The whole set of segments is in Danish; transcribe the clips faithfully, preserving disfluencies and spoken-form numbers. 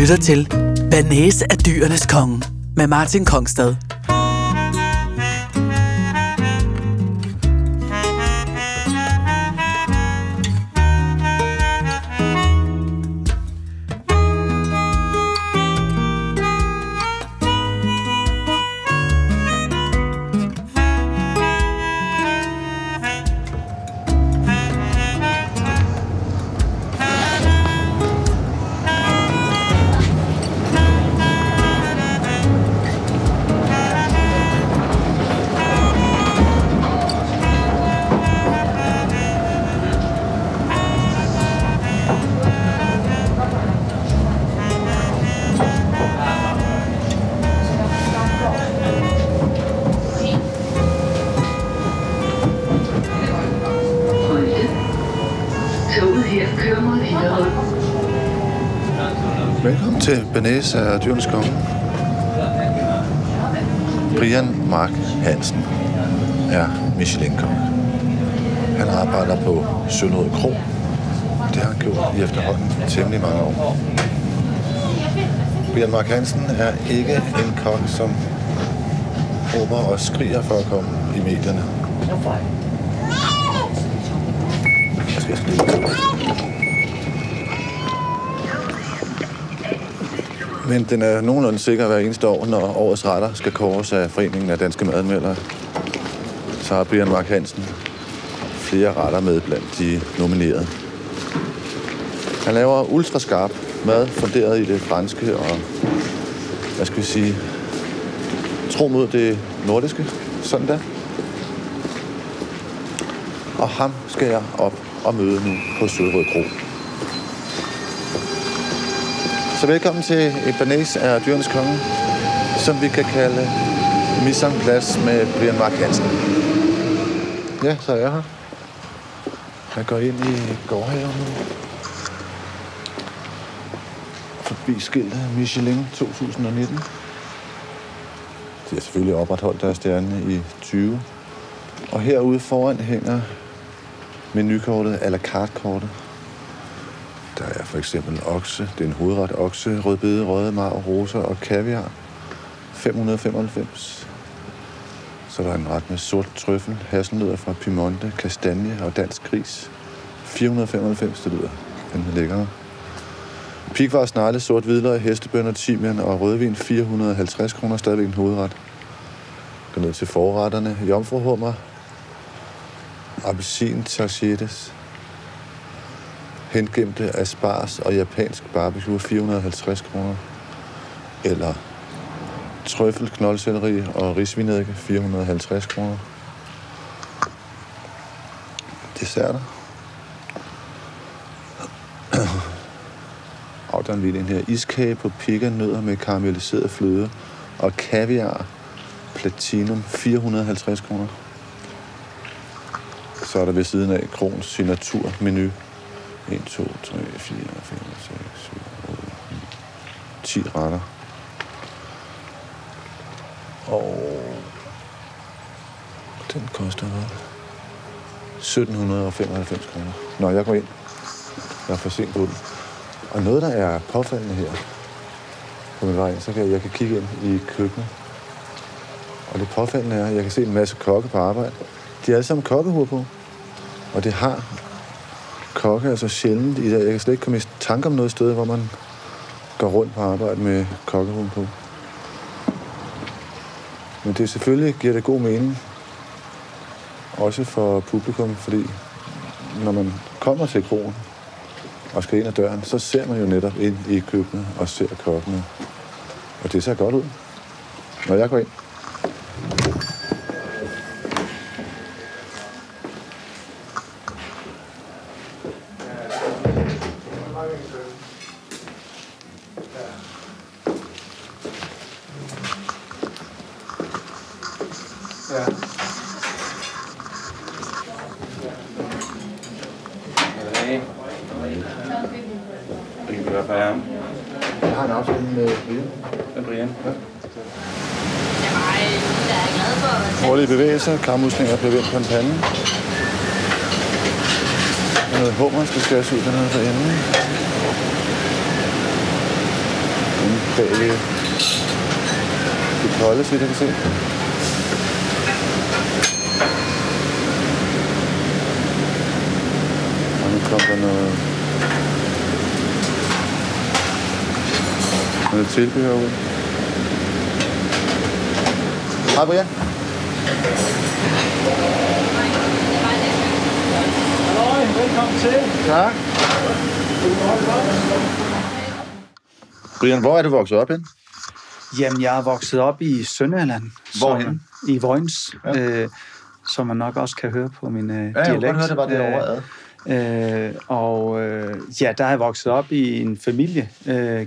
lytter til Bearnaise er dyrenes konge med Martin Kongstad. Velkommen til Bearnaise af Dyrenes Konge. Brian Mark Hansen er Michelin-kok. Han arbejder på Søllerød Kro. Det har han gjort i efterhånden temmelig mange år. Brian Mark Hansen er ikke en kok, som råber og skriger for at komme i medierne. Jeg skal skrive. Men den er nogenlunde sikker hver eneste år, når årets retter skal kåres af Foreningen af Danske Madanmeldere. Så har Bjørn Mark Hansen flere retter med blandt de nominerede. Han laver ultraskarp mad, funderet i det franske og, hvad skal vi sige, tro mod det nordiske. Sådan der. Og ham skal jeg op og møde nu på Søllerød Kro. Så velkommen til et Bearnaise af Dyrenes Konge, som vi kan kalde mise en place med Brian Mark Hansen. Ja, så er jeg her. Jeg går ind i gårdhaven nu. Forbi skiltet Michelin to tusind nitten. De har selvfølgelig opretholdt deres stjerne i tyve. Og herude foran hænger menukortet, à la carte-kortet. Der er for eksempel okse, det er en hovedret okse, rødbede, rødmarv, roser og kaviar. fem hundrede femoghalvfems. Så der er en ret med sort trøffel, hasselnødder fra Piemonte, kastanje og dansk gris. fire hundrede femoghalvfems, det lyder fandme lækkere. Pikvar, snarle, sort hvidløg, hestebønner, timian og rødvin. fire hundrede og halvtreds kroner, stadigvæk en hovedret. Går ned til forretterne. Jomfruhummer, appelsin, tachetes. Hengemte asparges og japansk barbecue, fire hundrede og halvtreds kroner. Eller trøffel, knoldselleri og risvinedike, fire hundrede og halvtreds kroner. Desserter. Og der er en lille en her. Iskage på pikanødder med karamelliseret fløde og kaviar, platinum, fire hundrede og halvtreds kroner. Så er der ved siden af Kroens signaturmenu. en, to, tre, fire, fem, seks, syv, otte, ni, ti retter. Og den koster sytten hundrede og femoghalvfems kroner. Nå, jeg går ind. Jeg er for sent på den. Og noget, der er påfaldende her på min vej ind, så kan jeg, jeg kan kigge ind i køkkenet. Og det påfaldende er, at jeg kan se en masse kokke på arbejde. De er alle sammen kokkehuer på. Og det har kokke er så sjældent i dag. Jeg kan slet ikke komme i tanke om noget sted, hvor man går rundt på arbejde med kokkehunden på. Men det selvfølgelig giver det god mening. Også for publikum, fordi når man kommer til kroen og skal ind ad døren, så ser man jo netop ind i køkkenet og ser kokkene. Og det ser godt ud, når jeg går ind. Karmuslinger bliver vendt på en pande. Noget hummer skal skæres ud dernede derinde. lokale. Det kolde, så vidt jeg kan se. Og nu kom der noget... noget tilbehør herude. Hej, Brian. Halløj, velkommen til. Tak. Brian, hvor er du vokset op hen? Jamen, jeg er vokset op i Sønderjylland. Hvorhen? I Vojens, ja. øh, som man nok også kan høre på min øh, ja, dialekt. Ja, jeg kunne høre, det var det overad. Øh, og øh, ja, der er jeg vokset op i en familie, øh,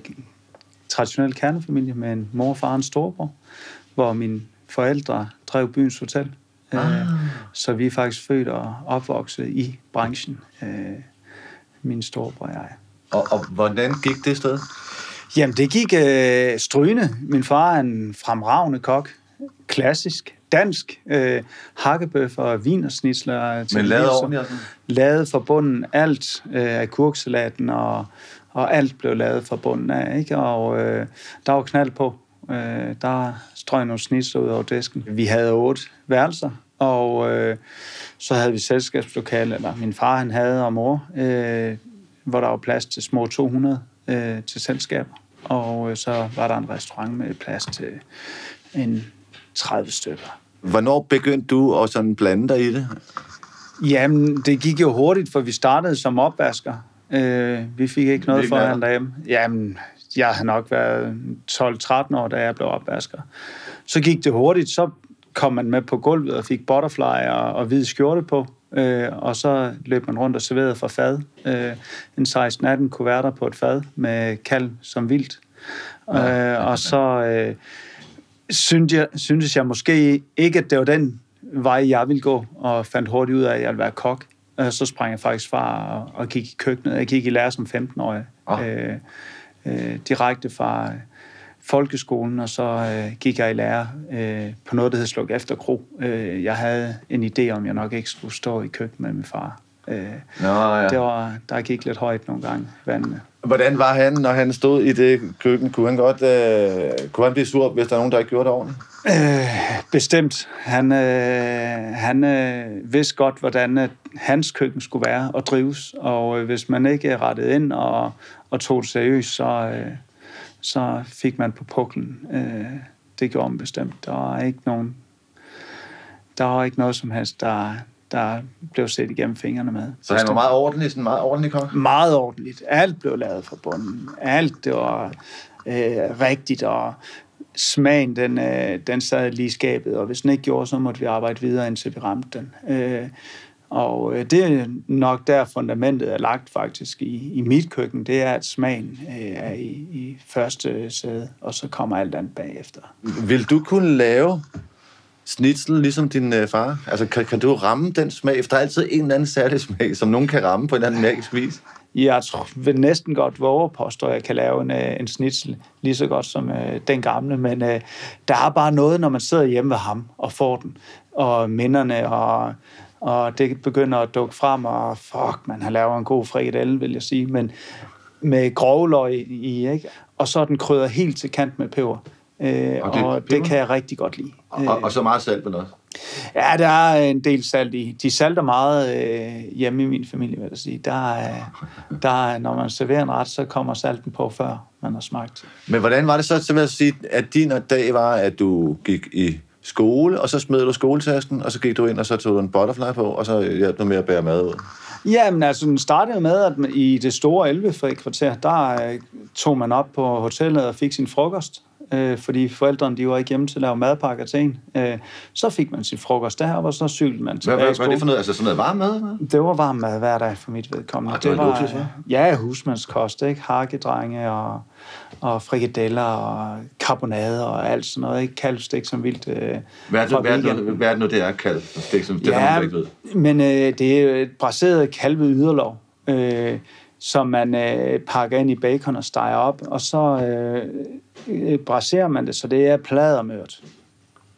traditionel kernefamilie, med en mor, far og en storebror, hvor mine forældre drev byens hotel. Ah. Øh, så vi er faktisk født og opvokset i branchen, øh, min storebror og jeg. Og, og hvordan gik det sted? Jamen, det gik øh, strygende. Min far er en fremragende kok. Klassisk, dansk, øh, hakkebøf og vinersnitsler. Men lavede ordentligt og sådan? Lavede fra bunden alt øh, af kurksalaten, og, og alt blev lavet fra bunden af, ikke? Og øh, der var knald på. Øh, der strøg nogle snitsler ud over disken. Vi havde otte værelser, og øh, så havde vi selskabslokale, eller min far han havde, og mor, øh, hvor der var plads til små to hundrede øh, til selskaber. Og øh, så var der en restaurant med plads til en tredive stykker. Hvornår begyndte du at sådan blande dig i det? Jamen, det gik jo hurtigt, for vi startede som opvasker. Øh, vi fik ikke noget foran derhjemme. Jamen, jeg havde nok været tolv tretten år, da jeg blev opvasker. Så gik det hurtigt, så kom man med på gulvet og fik butterfly og, og hvid skjorte på. Øh, og så løb man rundt og serverede fra fad. Øh, en seksten atten kuverter på et fad med kalm som vildt. Øh, ja, ja, ja. Og så øh, syntes, jeg, syntes jeg måske ikke, at det var den vej, jeg ville gå, og fandt hurtigt ud af, at jeg ville være kok. Og så sprang jeg faktisk fra og, og gik i køkkenet. Jeg gik i lære som femten-årig. Oh. Øh, øh, direkte fra folkeskolen, og så øh, gik jeg i lære øh, på noget, der hed Sluk efter Kro. Øh, jeg havde en idé om, jeg nok ikke skulle stå i køkkenet med min far. Øh, Nå, ja. Det var, der gik lidt højt nogle gange, vandene. Hvordan var han, når han stod i det køkken? Kunne han godt øh, kunne han blive sur, hvis der er nogen, der ikke gjorde det ordentligt? Øh, bestemt. Han, øh, han øh, vidste godt, hvordan at hans køkken skulle være og drives. Og øh, hvis man ikke rettede ind og, og tog det seriøst, så... Øh, så fik man på puklen. Det gjorde man bestemt. Der var ikke nogen, der var ikke noget som helst, der, der blev set igennem fingrene med. Så han var meget ordentlig, sådan meget ordentlig kok? Meget ordentligt. Alt blev lavet fra bunden. Alt, det var øh, rigtigt, og smagen, den, øh, den sad lige i skabet, og hvis den ikke gjorde, så måtte vi arbejde videre, indtil vi ramte den. Øh, Og det er nok der, fundamentet er lagt faktisk i, i mit køkken. Det er, at smagen øh, er i, i første sæde, og så kommer alt andet bagefter. Vil du kunne lave snitsel ligesom din øh, far? Altså, kan, kan du ramme den smag? For der er altid en eller anden særlig smag, som nogen kan ramme på en eller anden magisk vis. Jeg tror, vil næsten godt våge at påstå, at jeg kan lave en, en snitsel lige så godt som øh, den gamle. Men øh, der er bare noget, når man sidder hjemme ved ham og får den, og minderne og... Og det begynder at dukke frem, og fuck, man har lavet en god frikadelle, vil jeg sige, men med grovløg i, ikke? Og så den krydder helt til kant med peber. Øh, og det, og det kan jeg rigtig godt lide. Og, og, og så meget salt med også? Ja, der er en del salt i. De salter meget øh, hjemme i min familie, vil jeg sige. Der, øh, der, når man serverer en ret, så kommer salten på, før man har smagt. Men hvordan var det så, til at sige, at din dag var, at du gik i... skole, og så smed du skoletasken, og så gik du ind, og så tog du en butterfly på, og så hjalp du med at bære mad ud? Jamen, altså, den startede med, at i det store elvefri-kvarter, der øh, tog man op på hotellet og fik sin frokost, øh, fordi forældrene, de var ikke hjemme til at lave madpakker til en. Øh, så fik man sin frokost deroppe, og så cyklede man tilbage. Hvad, hvad var det for noget? Altså sådan noget varm mad? Eller? Det var varm mad hver dag for mit vedkommende. Og det, det var luksus, hva'? Ja, husmandskost, ikke? Hakkedrenge og... og frikadeller og karbonader og alt sådan noget, ikke? Kalvstik som vildt. Øh, hvad er det nu, det er kalvstik som vildt? Det ja, ikke ved. Men øh, det er et braseret kalvet yderlov, øh, som man øh, pakker ind i bacon og steger op, og så øh, braserer man det, så det er pladermørt.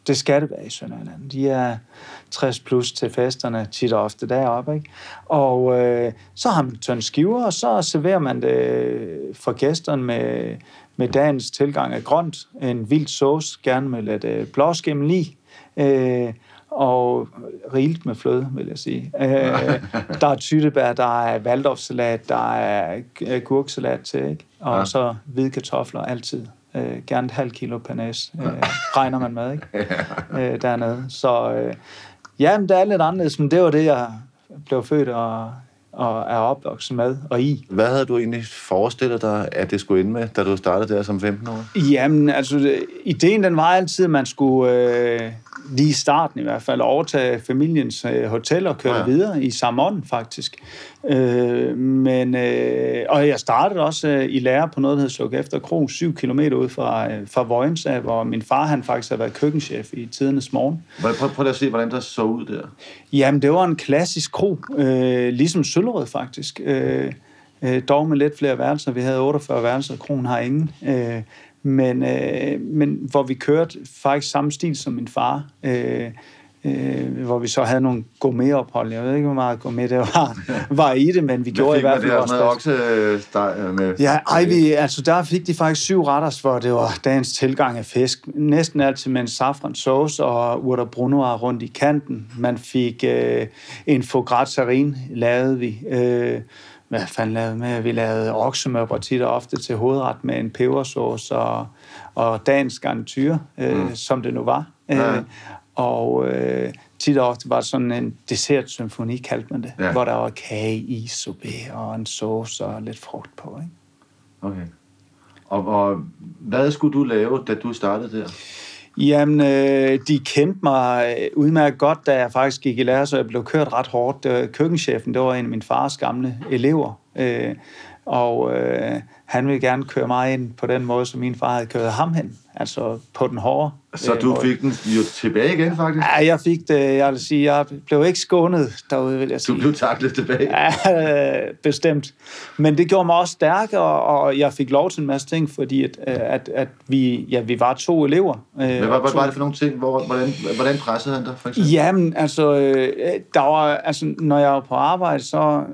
Det skal det være i Sønderjylland. De er tres plus til festerne, tit og ofte deroppe, ikke? Og øh, så har man tønde skiver, og så serverer man det for gæsterne med, med dagens tilgang af grønt, en vild sauce, gerne med lidt øh, blåskimmel i, øh, og rigeligt med fløde, vil jeg sige. Øh, der er tyttebær, der er waldorfsalat, der er gurksalat til, ikke? Og ja. Så hvide kartofler altid. Øh, gerne et halvt kilo bearnaise, øh, regner man med, ikke? Øh, dernede. Så øh, ja, men det er lidt anderledes, men det var det, jeg blev født og... og er opvokset med og i. Hvad havde du egentlig forestillet dig, at det skulle ende med, da du startede der som femten år? Jamen, altså, ideen den var altid, at man skulle øh, lige i starten i hvert fald overtage familiens øh, hotel og køre ja. videre i samme ånd, faktisk. Øh, men, øh, og jeg startede også øh, i lære på noget, der hed Sluk efter Kro, syv kilometer ude fra, øh, fra Vojens, hvor min far, han faktisk har været køkkenchef i Tidernes Morgen. Prøv, prøv at se, hvordan der så ud der. Jamen, det var en klassisk kro, øh, ligesom Søllerød faktisk. Øh, øh, dog med lidt flere værelser. Vi havde otteogfyrre værelser, kronen har ingen. Øh, men, øh, men hvor vi kørte faktisk samme stil som min far. Øh, øh, hvor vi så havde nogle gourmetophold. Jeg ved ikke, hvor meget gourmet det var, var i det, men vi gjorde fik i hvert fald også. Hvad fik man der med okse? Ja, ej, vi, altså der fik de faktisk syv retter, hvor det var dagens tilgang af fisk. Næsten altid med en saffran sauce og urter brunoise rundt i kanten. Man fik øh, en foie gras terrine, lavede vi. Øh, hvad fanden lavede med? Vi lavede oksemøbrer tit og ofte til hovedret med en pebersauce og, og dansk garniture, øh, mm. som det nu var. Ja. Øh, Og øh, tit og ofte var det sådan en dessertsymfoni, kaldte man det, ja. Hvor der var kage, is, sorbet og en sauce og lidt frugt på, ikke? Okay. Og, og hvad skulle du lave, da du startede der? Jamen, øh, de kendte mig udmærket godt, da jeg faktisk gik i lære, så jeg blev kørt ret hårdt. Køkkenchefen, det var en af min fars gamle elever, øh, og øh, han ville gerne køre mig ind på den måde, som min far havde kørt ham hen, altså på den hårde. Så øh, du fik den jo tilbage igen, faktisk? Ja, jeg fik det, jeg vil sige, jeg blev ikke skånet derude, vil jeg sige. Du blev taklet tilbage? Ja, øh, bestemt. Men det gjorde mig også stærkere, og jeg fik lov til en masse ting, fordi at, at, at vi, ja, vi var to elever. Øh, Men hvad var det for nogle ting? Hvor, hvordan, hvordan pressede han dig, for eksempel? Jamen, altså, øh, der var, altså, når jeg var på arbejde, så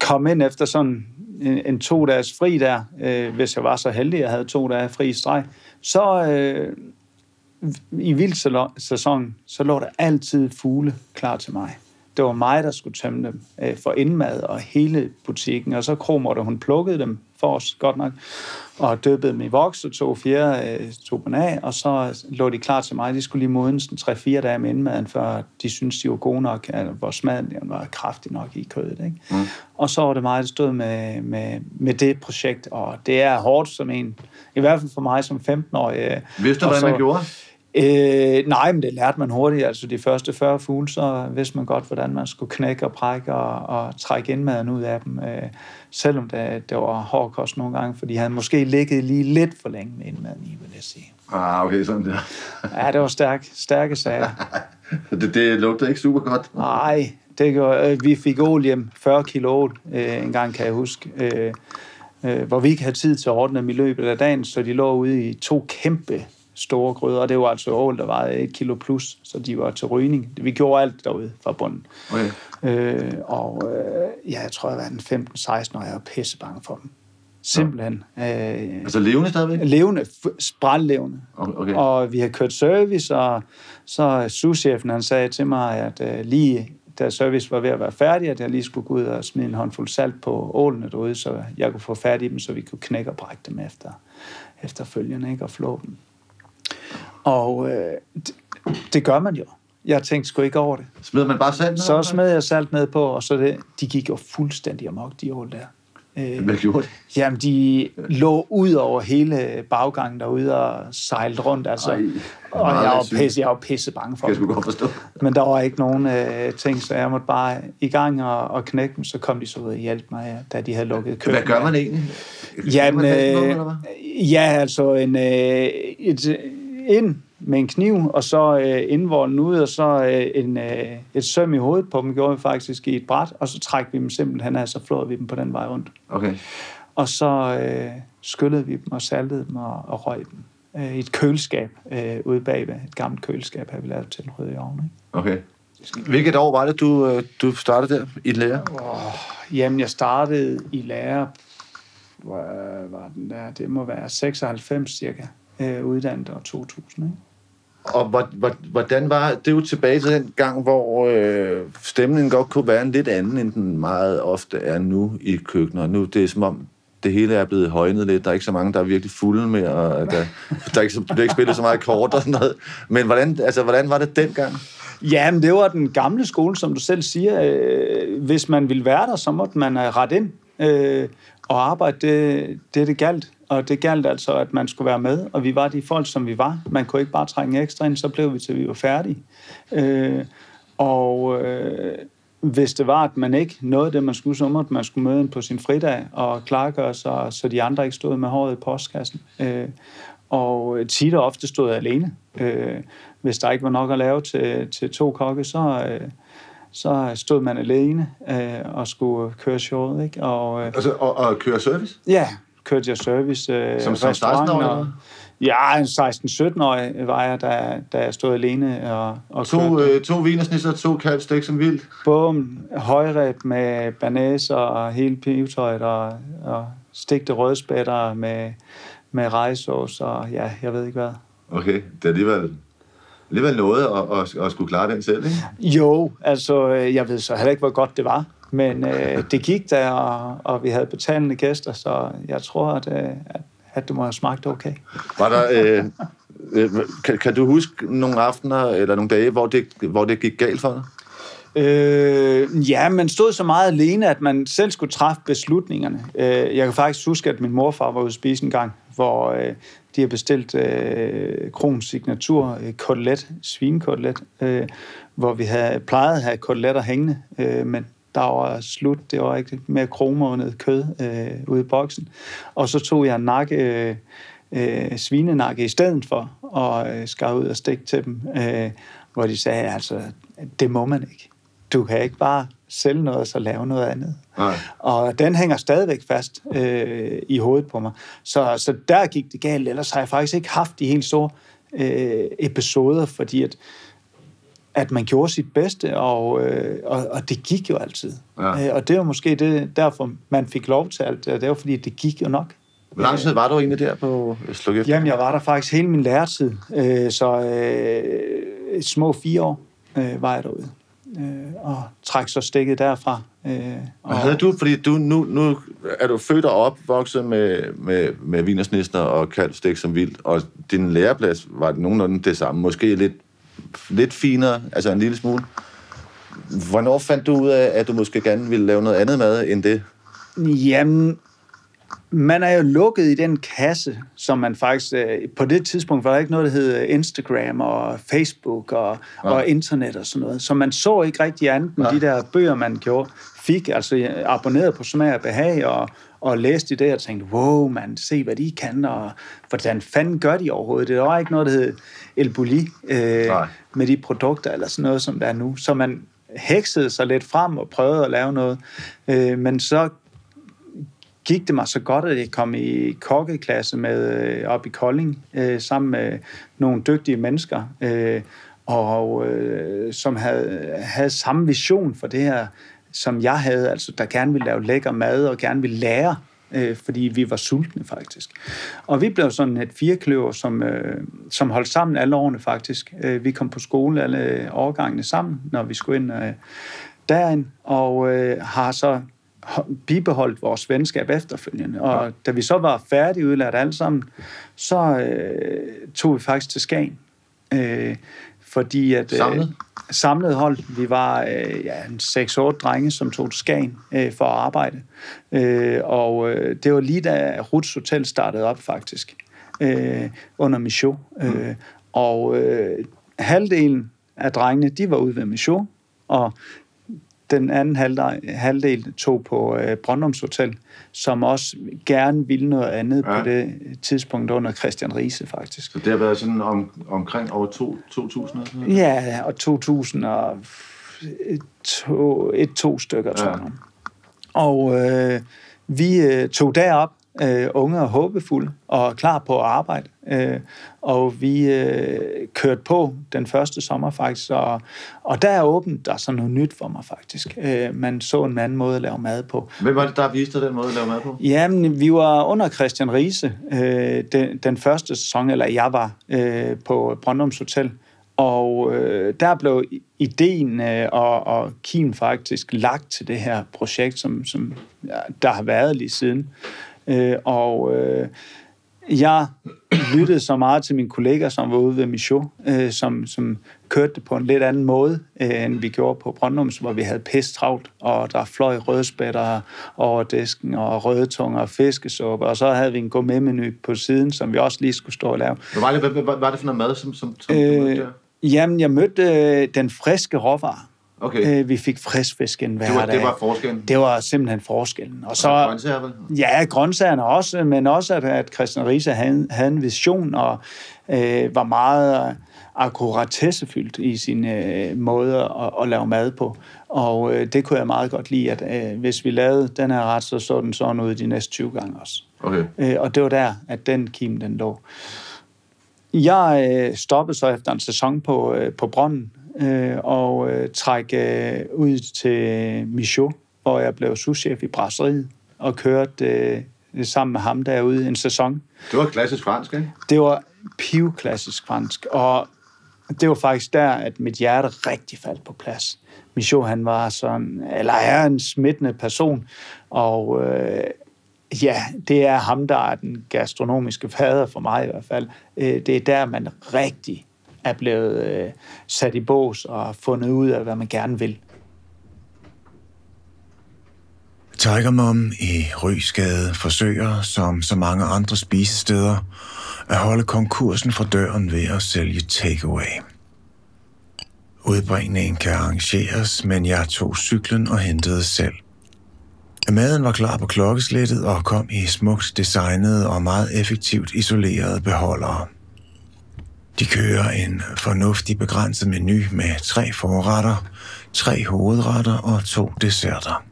kom ind efter sådan en, en to dages fri der, øh, hvis jeg var så heldig, jeg havde to dage fri streg, så øh, i vildsæsonen, så lå der altid fugle klar til mig. Det var mig, der skulle tømme dem øh, for indmad og hele butikken, og så kromåtte hun plukkede dem for os, godt nok, og døbede dem i voks, og tog fjerde, øh, tog dem af, og så lå de klar til mig. De skulle lige modnes tre fire dage med indmaden, før de syntes, de var gode nok, altså, hvor smaden var kraftig nok i kødet, ikke? Mm. Og så var det mig, der stod med, med, med det projekt, og det er hårdt som en, i hvert fald for mig som femten-årig. Øh, Vidste du, hvad man gjorde? Øh, nej, men det lærte man hurtigt. Altså de første fyrre fugle, så vidste man godt, hvordan man skulle knække og prække og, og trække indmaden ud af dem. Øh, selvom det, det var hård kost nogle gange, for de havde måske ligget lige lidt for længe med indmaden i, vil jeg sige. Ah, okay, sådan der. Ja, det var stærk, stærke sager. det, det lugtede ikke super godt? Nej, det gjorde, øh, vi fik ål hjem, fyrre kilo ål, øh, en gang kan jeg huske. Øh, øh, hvor vi ikke havde tid til at ordne dem i løbet af dagen, så de lå ude i to kæmpe store grøder, og det var altså ål, der var et kilo plus, så de var til rygning. Vi gjorde alt derude fra bunden. Okay. Øh, og øh, ja, jeg tror, jeg var den femten seksten, og jeg var pissebange for dem. Simpelthen. Øh, altså levende stadigvæk? Levende, sprællevende. Okay, okay. Og vi havde kørt service, og så souschefen, han sagde til mig, at øh, lige da service var ved at være færdig, at jeg lige skulle gå ud og smide en håndfuld salt på ålene derude, så jeg kunne få fat i dem, så vi kunne knække og brække dem efter, efterfølgende, ikke? Og flå dem. Og øh, det, det gør man jo. Jeg tænkte sgu ikke over det. Smed man bare salt ned? Så smed jeg salt ned på, og så det, de gik jo fuldstændig amok, de ål der. Øh, Hvad gjorde de? Jamen, de lå ud over hele baggangen derude og sejlede rundt, altså. Ej, og jeg var, pisse, jeg var pisse bange for det. Kan jeg sgu godt forstå. Men der var ikke nogen øh, ting, så jeg måtte bare i gang og, og knække dem, så kom de så ud og hjalp mig, da de havde lukket køkken. Hvad gør man egentlig? Jamen, øh, ja, altså en... Øh, et, ind med en kniv, og så øh, indvorten ud, og så øh, en, øh, et søm i hovedet på dem, gjorde vi faktisk i et bræt, og så trækte vi dem simpelthen af, så flåede vi dem på den vej rundt. Okay. Og så øh, skyllede vi dem, og saltede dem, og, og røg dem øh, i et køleskab øh, ude bagved. Et gammelt køleskab havde vi lavet til en rød i ovnen. Okay. Hvilket år var det, du, øh, du startede der i lære? Oh, jamen, jeg startede i lære hvor var den der, det må være seksoghalvfems cirka, øh, uddannet år to tusind, ikke? Og hvordan var det, er jo tilbage til den gang, hvor øh, stemningen godt kunne være en lidt anden, end den meget ofte er nu i køkkener. Nu det er som om, det hele er blevet højnet lidt. Der er ikke så mange, der er virkelig fulde med, og der, der er ikke, der er ikke spillet så meget kort og sådan noget. Men hvordan, altså, hvordan var det dengang? Jamen, det var den gamle skole, som du selv siger. Hvis man ville være der, så måtte man rette ind øh, og arbejde det, det, det galt. Og det galt altså, at man skulle være med, og vi var de folk, som vi var. Man kunne ikke bare trække en ekstra ind, så blev vi til, vi var færdige. Øh, og øh, hvis det var, at man ikke nåede det, man skulle, så måtte man skulle møde ind på sin fridag og klargøre sig, så de andre ikke stod med håret i postkassen. Øh, og tit og ofte stod jeg alene. Øh, hvis der ikke var nok at lave til, til to kokke, så... Øh, så stod man alene øh, og skulle køre showet, ikke? Og, øh, altså, og, og køre service? Ja, kørte jeg service. Øh, som som seksten-årig? Ja, seksten sytten-årig var jeg, da, da jeg stod alene og, og to, kørte. Øh, to vinersnisser, to kaldt stik som vildt? Bum, højret med bearnaise og hele pivetøjet og, og stegte rødspætter med, med rejsås og ja, jeg ved ikke hvad. Okay, det er alligevel... Det var noget at, at, at skulle klare den selv, ikke? Jo, altså, jeg ved så heller ikke, hvor godt det var. Men øh, det gik der, og, og vi havde betalende gæster, så jeg tror, at, at, at det må have smagt okay. Var der, øh, øh, kan, kan du huske nogle aftener eller nogle dage, hvor det, hvor det gik galt for dig? Øh, ja, man stod så meget alene, at man selv skulle træffe beslutningerne. Øh, jeg kan faktisk huske, at min morfar var ude at spise en gang, hvor... Øh, de har bestilt øh, Kroens signatur, øh, kotelet, svinekotelet, øh, hvor vi havde plejet at have koteletter hængende, øh, men der var slut, det var ikke mere kromånet kød øh, ude i boksen. Og så tog jeg nakke, øh, øh, svinenakke i stedet for, og øh, skar ud og stik til dem, øh, hvor de sagde, altså, det må man ikke. Du kan ikke bare sælge noget og så lave noget andet. Nej. Og den hænger stadigvæk fast øh, i hovedet på mig. Så, så der gik det galt, ellers har jeg faktisk ikke haft de helt store øh, episoder, fordi at, at man gjorde sit bedste, og, øh, og, og det gik jo altid. Ja. Øh, og det var måske det, derfor, man fik lov til alt, og det var fordi, det gik jo nok. Hvor lang tid var du egentlig der på Sluk efter? Jamen, jeg var der faktisk hele min læretid, øh, så øh, små fire år øh, var jeg derude. Og træk så stikket derfra. Og havde du, fordi du, nu, nu er du født og opvokset med, med, med vinersnisner og kalvstik som vildt, og din læreplads var det nogenlunde det samme, måske lidt, lidt finere, altså en lille smule. Hvornår fandt du ud af, at du måske gerne ville lave noget andet mad end det? Jamen, man er jo lukket i den kasse, som man faktisk... Øh, på det tidspunkt var der ikke noget, der hed Instagram og Facebook og, ja. og internet og sådan noget. Så man så ikke rigtig andet end ja. de der bøger, man gjorde, fik. Altså abonneret på Smag og Behag og, og læste i det og tænkte, wow, man, se hvad de kan, og hvordan fanden gør de overhovedet? Det var ikke noget, der hed El Bulli øh, med de produkter eller sådan noget, som der er nu. Så man heksede sig lidt frem og prøvede at lave noget. Øh, men så... gik det mig så godt, at jeg kom i kokkeklasse med øh, op i Kolding, øh, sammen med nogle dygtige mennesker, øh, og øh, som havde, havde samme vision for det her, som jeg havde, altså der gerne ville lave lækker mad og gerne ville lære, øh, fordi vi var sultne faktisk. Og vi blev sådan et firkløver, som, øh, som holdt sammen alle årene faktisk. Øh, vi kom på skole alle årgangene sammen, når vi skulle ind øh, derind, og øh, har så bibeholdt vores venskab efterfølgende. Og ja. da vi så var færdige udlært alle sammen, så øh, tog vi faktisk til Skagen. Øh, fordi at... Øh, samlet? Samlet hold. Vi var øh, ja, seks otte drenge, som tog til Skagen øh, for at arbejde. Øh, og øh, det var lige da Ruts Hotel startede op, faktisk. Øh, under Michaud. Mm. Øh, og øh, halvdelen af drengene, de var ude ved Michaud, og den anden halvdel tog på øh, Brøndums Hotel, som også gerne ville noget andet ja. på det tidspunkt under Christian Riese, faktisk. Så det har været sådan om, omkring over to tusind? Ja, og to tusind og et, to, et, to stykker, ja. tror jeg. Og øh, vi øh, tog derop øh, unge og håbefulde og klar på at arbejde. Øh, og vi øh, kørte på den første sommer faktisk, og, og der åbnede der sådan noget nyt for mig faktisk. Øh, man så en anden måde at lave mad på. Hvem var det, der viste den måde at lave mad på? Jamen, vi var under Christian Riese øh, den, den første sæson, eller jeg var øh, på Brøndums Hotel. Og øh, der blev ideen øh, og, og kimen faktisk lagt til det her projekt, som, som ja, der har været lige siden. Øh, og øh, jeg lyttede så meget til mine kolleger, som var ude ved Michaud, øh, som, som kørte det på en lidt anden måde, øh, end vi gjorde på Brøndums, hvor vi havde pisse travlt, og der fløj rødspætter over disken, og rødtunger og fiskesuppe, og så havde vi en gourmetmenu på siden, som vi også lige skulle stå og lave. Hvad var det for noget mad, som, som, som øh, du mødte der? Jamen, jeg mødte øh, den friske råvarer. Okay. Øh, vi fik frisk fisk en hver dag. Det var forskellen? Det var simpelthen forskellen. Og så, og grøntsager vel? Ja, grøntsagerne også, men også at, at Christian Riese havde, havde en vision og øh, var meget akkuratessefyldt i sin øh, måde at, at lave mad på. Og øh, det kunne jeg meget godt lide, at øh, hvis vi lavede den her ret, så så den sådan ud de næste tyve gange også. Okay. Øh, og det var der, at den kim, den lå. Jeg øh, stoppede så efter en sæson på, øh, på Brønden, Øh, og øh, trække øh, ud til Michaud, hvor jeg blev souschef i brasseriet og kørte øh, sammen med ham derude en sæson. Det var klassisk fransk, ikke? Det var pivklassisk fransk, og det var faktisk der, at mit hjerte rigtig faldt på plads. Michaud, han var sådan, eller er en smittende person, og øh, ja, det er ham, der er den gastronomiske fader for mig i hvert fald. Øh, det er der, man rigtig er blevet øh, sat i bås og fundet ud af, hvad man gerne vil. Tiger Mom i Rysgade forsøger, som så mange andre spisesteder, at holde konkursen fra døren ved at sælge takeaway. Udbringningen kan arrangeres, men jeg tog cyklen og hentede selv. Maden var klar på klokkeslættet og kom i smukt designede og meget effektivt isolerede beholdere. De kører en fornuftig begrænset menu med tre forretter, tre hovedretter og to desserter.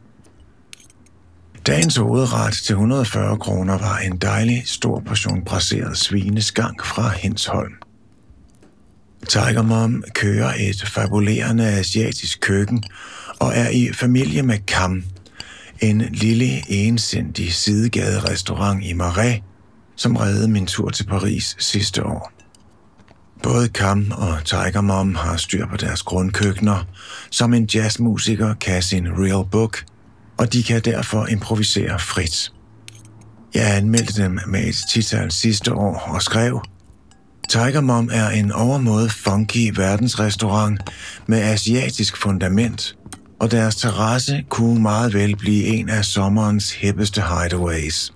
Dagens hovedret til hundrede og fyrre kroner var en dejlig stor portion braseret svineskank fra Hindsholm. Tiger Mom kører et fabulerende asiatisk køkken og er i familie med Kam, en lille ensindig sidegaderestaurant i Marais, som reddede min tur til Paris sidste år. Både Kam og Tiger Mom har styr på deres grundkøkkener, som en jazzmusiker kan sin real book, og de kan derfor improvisere frit. Jeg anmeldte dem med et tital sidste år og skrev, Tiger Mom er en overmåde funky verdensrestaurant med asiatisk fundament, og deres terrasse kunne meget vel blive en af sommerens hippeste hideaways.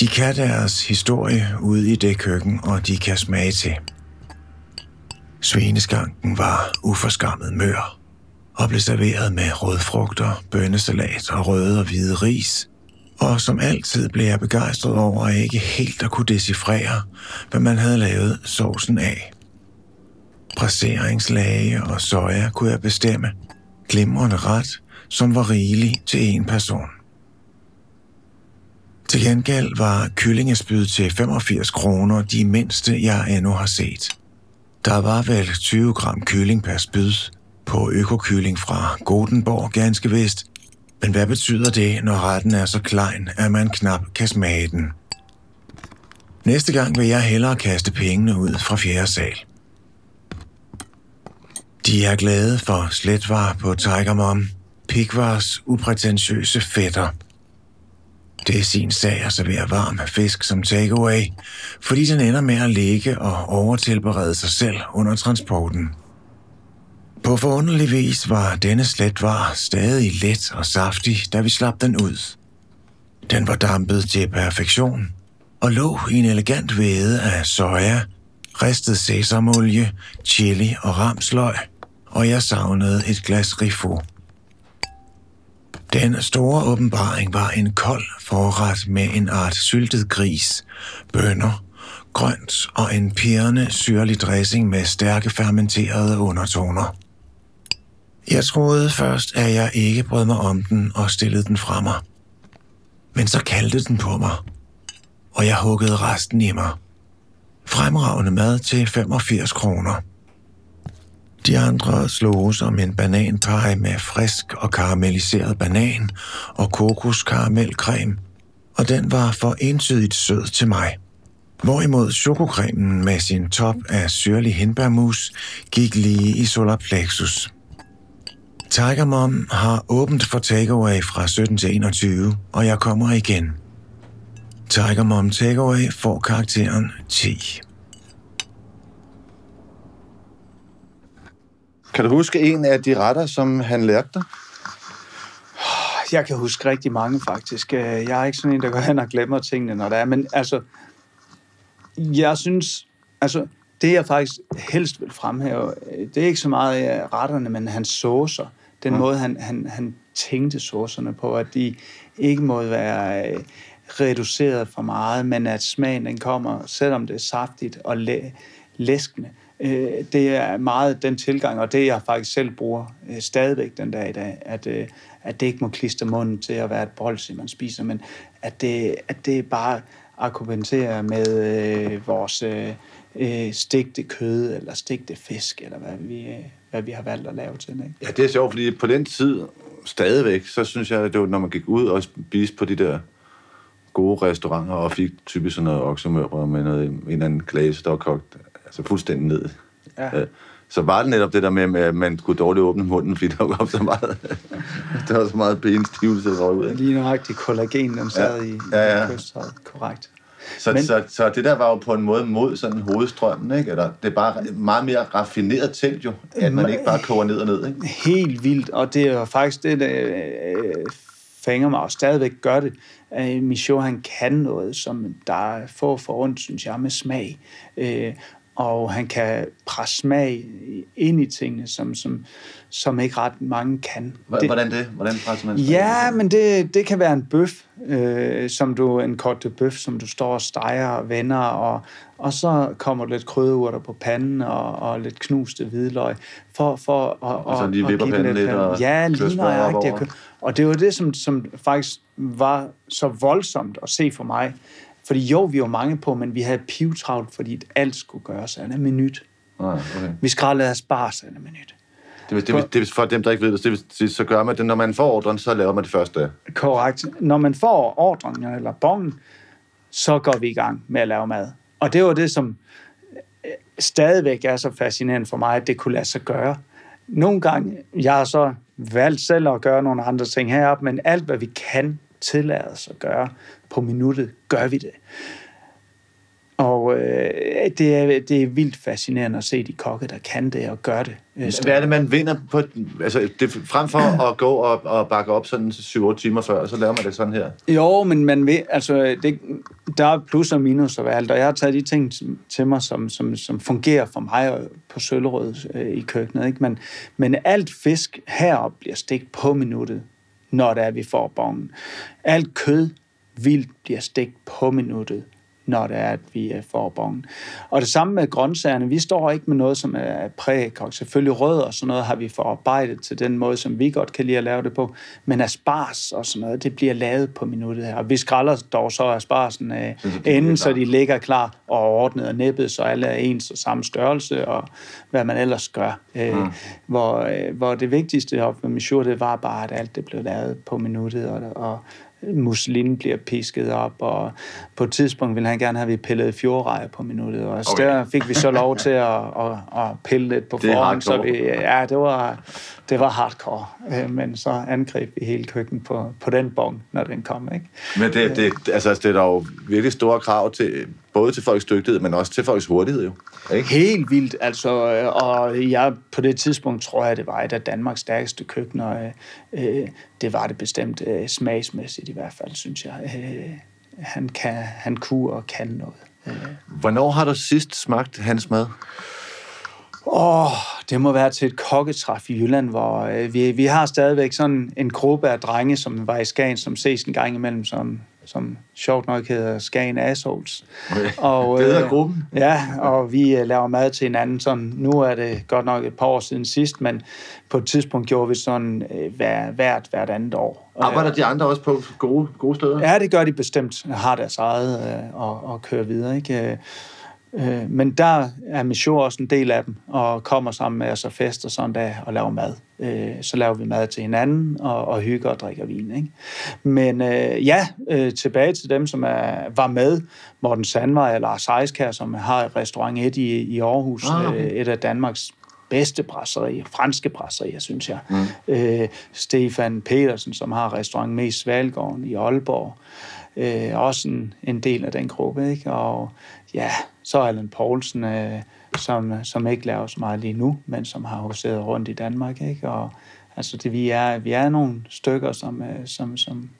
De kan deres historie ude i det køkken, og de kan smage til. Svineskanken var uforskammet mør, og blev serveret med rødfrugter, bønnesalat og røde og hvide ris. Og som altid blev jeg begejstret over at ikke helt at kunne decifrere, hvad man havde lavet sovsen af. Presseringslage og soja kunne jeg bestemme. Glimrende ret, som var rigelig til én person. Til gengæld var kyllingespyd til femogfirs kroner de mindste, jeg endnu har set. Der var vel tyve gram kylling per spyd på økokylling fra Gothenburg ganske vist, men hvad betyder det, når retten er så klein, at man knap kan smage den? Næste gang vil jeg hellere kaste pengene ud fra fjerde sal. De er glade for sletvarer på Tiger Mom, Pikvars uprætentiøse fætter. Det er sin sag at servere varm fisk som takeaway, fordi den ender med at ligge og overtilberede sig selv under transporten. På forunderlig vis var denne sletvar stadig let og saftig, da vi slap den ud. Den var dampet til perfektion og lå i en elegant væde af soja, ristet sesamolie, chili og ramsløg, og jeg savnede et glas rifo. Den store åbenbaring var en kold forret med en art syltet gris, bønner, grønt og en pirrende syrlig dressing med stærke fermenterede undertoner. Jeg troede først, at jeg ikke brød mig om den og stillede den fra mig. Men så kaldte den på mig, og jeg huggede resten i mig. Fremragende mad til femogfirs kroner. De andre slog som en bananpie med frisk og karamelliseret banan og kokoskaramelcreme, og den var for entydigt sød til mig. Hvorimod chokocremen med sin top af syrlig hindbærmus gik lige i solarplexus. Tiger Mom har åbent for takeaway fra sytten til enogtyve, og jeg kommer igen. Tiger Mom Takeaway får karakteren ti. Kan du huske en af de retter, som han lærte dig? Jeg kan huske rigtig mange, faktisk. Jeg er ikke sådan en, der går hen og glemmer tingene, når der er. Men altså, jeg synes, altså, det jeg faktisk helst vil fremhæve, det er ikke så meget af retterne, men hans saucer. Den hmm. måde, han, han, han tænkte saucerne på, at de ikke måtte være øh, reduceret for meget, men at smagen, den kommer, selvom det er saftigt og læ- læskende. Det er meget den tilgang, og det jeg faktisk selv bruger øh, stadigvæk den dag i dag, at, øh, at det ikke må klistre munden til at være et bolse, man spiser, men at det, at det bare akkompagnerer med øh, vores øh, stegte kød eller stegte fisk, eller hvad vi, øh, hvad vi har valgt at lave til. Ikke? Ja, det er sjovt, fordi på den tid stadigvæk, så synes jeg, at det var, når man gik ud og spiste på de der gode restauranter og fik typisk sådan noget oksemørbrød med noget, en eller anden glace, der var kogt altså fuldstændig ned. Ja. Så var det netop det der med, at man kunne dårligt åbne munden, fordi der var så meget, der var så meget benstivelse der røg ud. Lige nøjagtigt kollagen, den sad ja. i, i ja, ja. Kystret, korrekt. Så, Men... så, så det der var jo på en måde mod sådan hovedstrømmen, ikke? Eller det er bare meget mere raffineret tænkt jo, at man ikke bare koger ned og ned, ikke? Helt vildt, og det er faktisk det, der fanger mig og stadigvæk gør det. Michaud, han kan noget, som der er få forundt, synes jeg, med smag. Øh, og han kan presse smag ind i tingene, som, som, som ikke ret mange kan. Hvordan det? Hvordan presser man smag? Ja, men det, det kan være en bøf, øh, som du, en cote de bøf, som du står og steger og vender, og, og så kommer lidt krydderurter på panden, og, og lidt knuste hvidløg, for, for at, og, og så lige og vipper panden lidt, og ja, lige nøjagtigt. Og det var det, som, som faktisk var så voldsomt at se for mig. Fordi jo, vi var mange på, men vi havde pivtravlt, fordi alt skulle gøres af en minut. Ah, okay. Vi skrællede os bare af en minut. Det, det, det, for dem, der ikke ved det, det, det, så gør man det. Når man får ordren, så laver man det første. Korrekt. Når man får ordren, eller bongen, så går vi i gang med at lave mad. Og det var det, som stadigvæk er så fascinerende for mig, at det kunne lade sig gøre. Nogle gange, jeg har så valgt selv at gøre nogle andre ting heroppe, men alt, hvad vi kan tillade os at gøre på minuttet, gør vi det. Og øh, det, er, det er vildt fascinerende at se de kokke, der kan det og gør det. Hvad er det, man vinder på? Altså, det, frem for at gå og, og bakke op sådan syv otte timer før, så laver man det sådan her? Jo, men man ved, altså, det, der er plus og minus og alt, og jeg har taget de ting til mig, som, som, som fungerer for mig på Søllerød øh, i køkkenet. Ikke? Men, men alt fisk heroppe bliver stegt på minuttet, når der er, vi får bongen. Alt kød vildt bliver stegt på minuttet, når det er, at vi får bongen. Og det samme med grøntsagerne. Vi står ikke med noget, som er prækogt. Selvfølgelig rødder og sådan noget har vi forarbejdet til den måde, som vi godt kan lide at lave det på. Men asparges og sådan noget, det bliver lavet på minuttet her. Og vi skræller dog så aspargesen øh, inden, så de ligger klar og ordnet og næppet, så alle er ens og samme størrelse og hvad man ellers gør. Øh, mm. hvor, øh, hvor det vigtigste op med Michaud, det var bare, at alt det blev lavet på minuttet og, og Michelin bliver pisket op, og på et tidspunkt ville han gerne have, at vi pillede fjordrejer på minuttet, og okay. Der fik vi så lov til at, at, at pille lidt på forhånd, så vi, ja, det var, det var hardcore, men så angreb vi hele køkken på, på den bong, når den kom, ikke? Men det, det, altså, det er der jo virkelig store krav til, både til folks dygtighed, men også til folks hurtighed, jo. Ikke? Helt vildt, altså, og jeg på det tidspunkt tror jeg, det var et af Danmarks stærkeste køkkener. Øh, det var det bestemt øh, smagsmæssigt i hvert fald, synes jeg. Øh, han, kan, han kunne og kan noget. Øh. Hvornår har du sidst smagt hans mad? Åh, oh, det må være til et kokketræf i Jylland, hvor øh, vi, vi har stadigvæk sådan en gruppe af drenge, som var i Skagen, som ses en gang imellem, som som sjovt nok hedder Skagen Assholes. Okay. Og, øh, gruppen. Ja, og vi øh, laver mad til hinanden. Sådan, nu er det godt nok et par år siden sidst, men på et tidspunkt gjorde vi sådan øh, hver, hvert, hvert andet år. Arbejder de andre også på gode, gode steder? Ja, det gør de bestemt. Har deres eget øh, og, og kører videre, ikke? Øh, men der er Michaud også en del af dem, og kommer sammen med os og fester sådan der, og laver mad. Øh, så laver vi mad til hinanden, og, og hygger og drikker vin, ikke? Men øh, ja, øh, tilbage til dem, som er, var med, Morten Sandvej og Lars Heiskær, som har Restaurant et i, i Aarhus, ah, okay. øh, et af Danmarks bedste brasserier, franske brasserier, synes jeg. Mm. Øh, Stefan Petersen, som har Restaurant Mest Svalgården i Aalborg, øh, også en, en del af den gruppe, ikke? Og ja, så Allan Poulsen, øh, som, som ikke laver så meget lige nu, men som har huseret rundt i Danmark, ikke? Og altså, det, vi, er, vi er nogle stykker, som, øh, som, som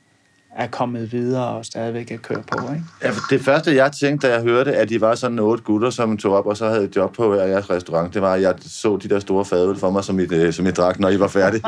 er kommet videre og stadigvæk er kørt på, ikke? Ja, det første, jeg tænkte, da jeg hørte, at de var sådan otte gutter, som tog op og så havde et job på hver jeres restaurant, det var, at jeg så de der store fadøl for mig, som I, øh, som I drak, når I var færdige.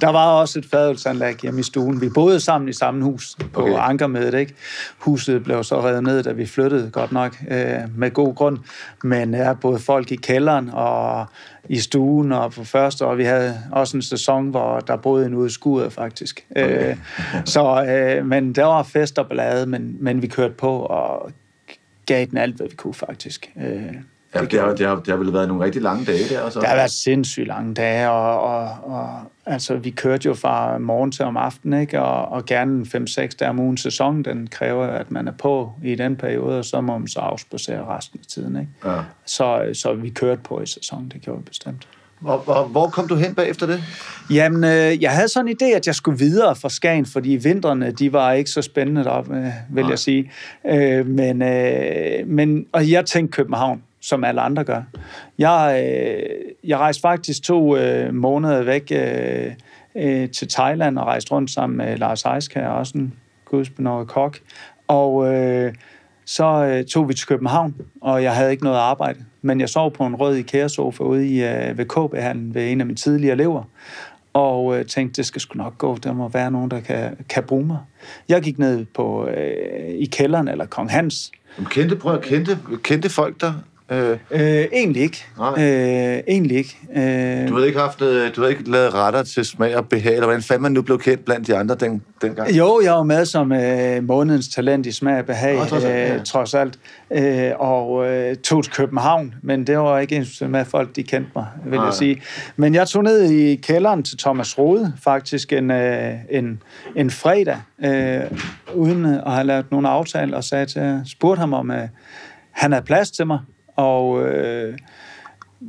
Der var også et fadølsanlæg hjemme i stuen. Vi boede sammen i samme hus på okay. Ankermedet, ikke? Huset blev så revet ned, da vi flyttede, godt nok, øh, med god grund. Men ja, både folk i kælderen og i stuen og på første år. Vi havde også en sæson, hvor der boede en ude i skuret, faktisk. Okay. Øh, så, øh, men der var fest og ballade, men, men vi kørte på og gav den alt, hvad vi kunne, faktisk. Øh, ja, det, det, har, det, har, det har vel været nogle rigtig lange dage der? Så. Der har været sindssygt lange dage, og, og, og altså, vi kørte jo fra morgen til om aftenen, ikke? Og, og gerne fem seks dage om ugen. Sæson, den kræver, at man er på i den periode, og så må man så afspacere resten af tiden, ikke? Ja. Så, så vi kørte på i sæson, det gjorde vi bestemt. Og, og hvor kom du hen bagefter det? Jamen, øh, jeg havde sådan en idé, at jeg skulle videre fra Skagen, fordi vinterne, de var ikke så spændende deroppe, øh, vil Nej. jeg sige. Øh, men, øh, men, og jeg tænkte København, som alle andre gør. Jeg, øh, jeg rejste faktisk to øh, måneder væk øh, øh, til Thailand og rejste rundt sammen med Lars Heiskær, også en gudsbenåret kok. Og øh, så øh, tog vi til København, og jeg havde ikke noget arbejde. Men jeg sov på en rød IKEA-sofa ude i, øh, ved K B-handlen ved en af mine tidligere elever. Og øh, tænkte, det skal sgu nok gå. Der må være nogen, der kan, kan bruge mig. Jeg gik ned på, øh, i kælderen, eller Kong Hans. Kendte, brød, kendte, kendte folk der? Øh. Øh, egentlig ikke. Øh, egentlig ikke. Øh. Du havde ikke haft, du havde ikke lavet retter til Smag og Behag, eller hvordan fanden man nu blev kendt blandt de andre den, dengang? Jo, jeg var med som øh, månedens talent i Smag og Behag, oh, trods alt, øh, ja. trods alt øh, og øh, tog til København, men det var ikke ens med folk, de kendte mig, vil ah, jeg sige. Men jeg tog ned i kælderen til Thomas Rode, faktisk en, øh, en, en fredag, øh, uden at have lavet nogen aftale, og sagde til, spurgte ham om, øh, han havde plads til mig. Og øh,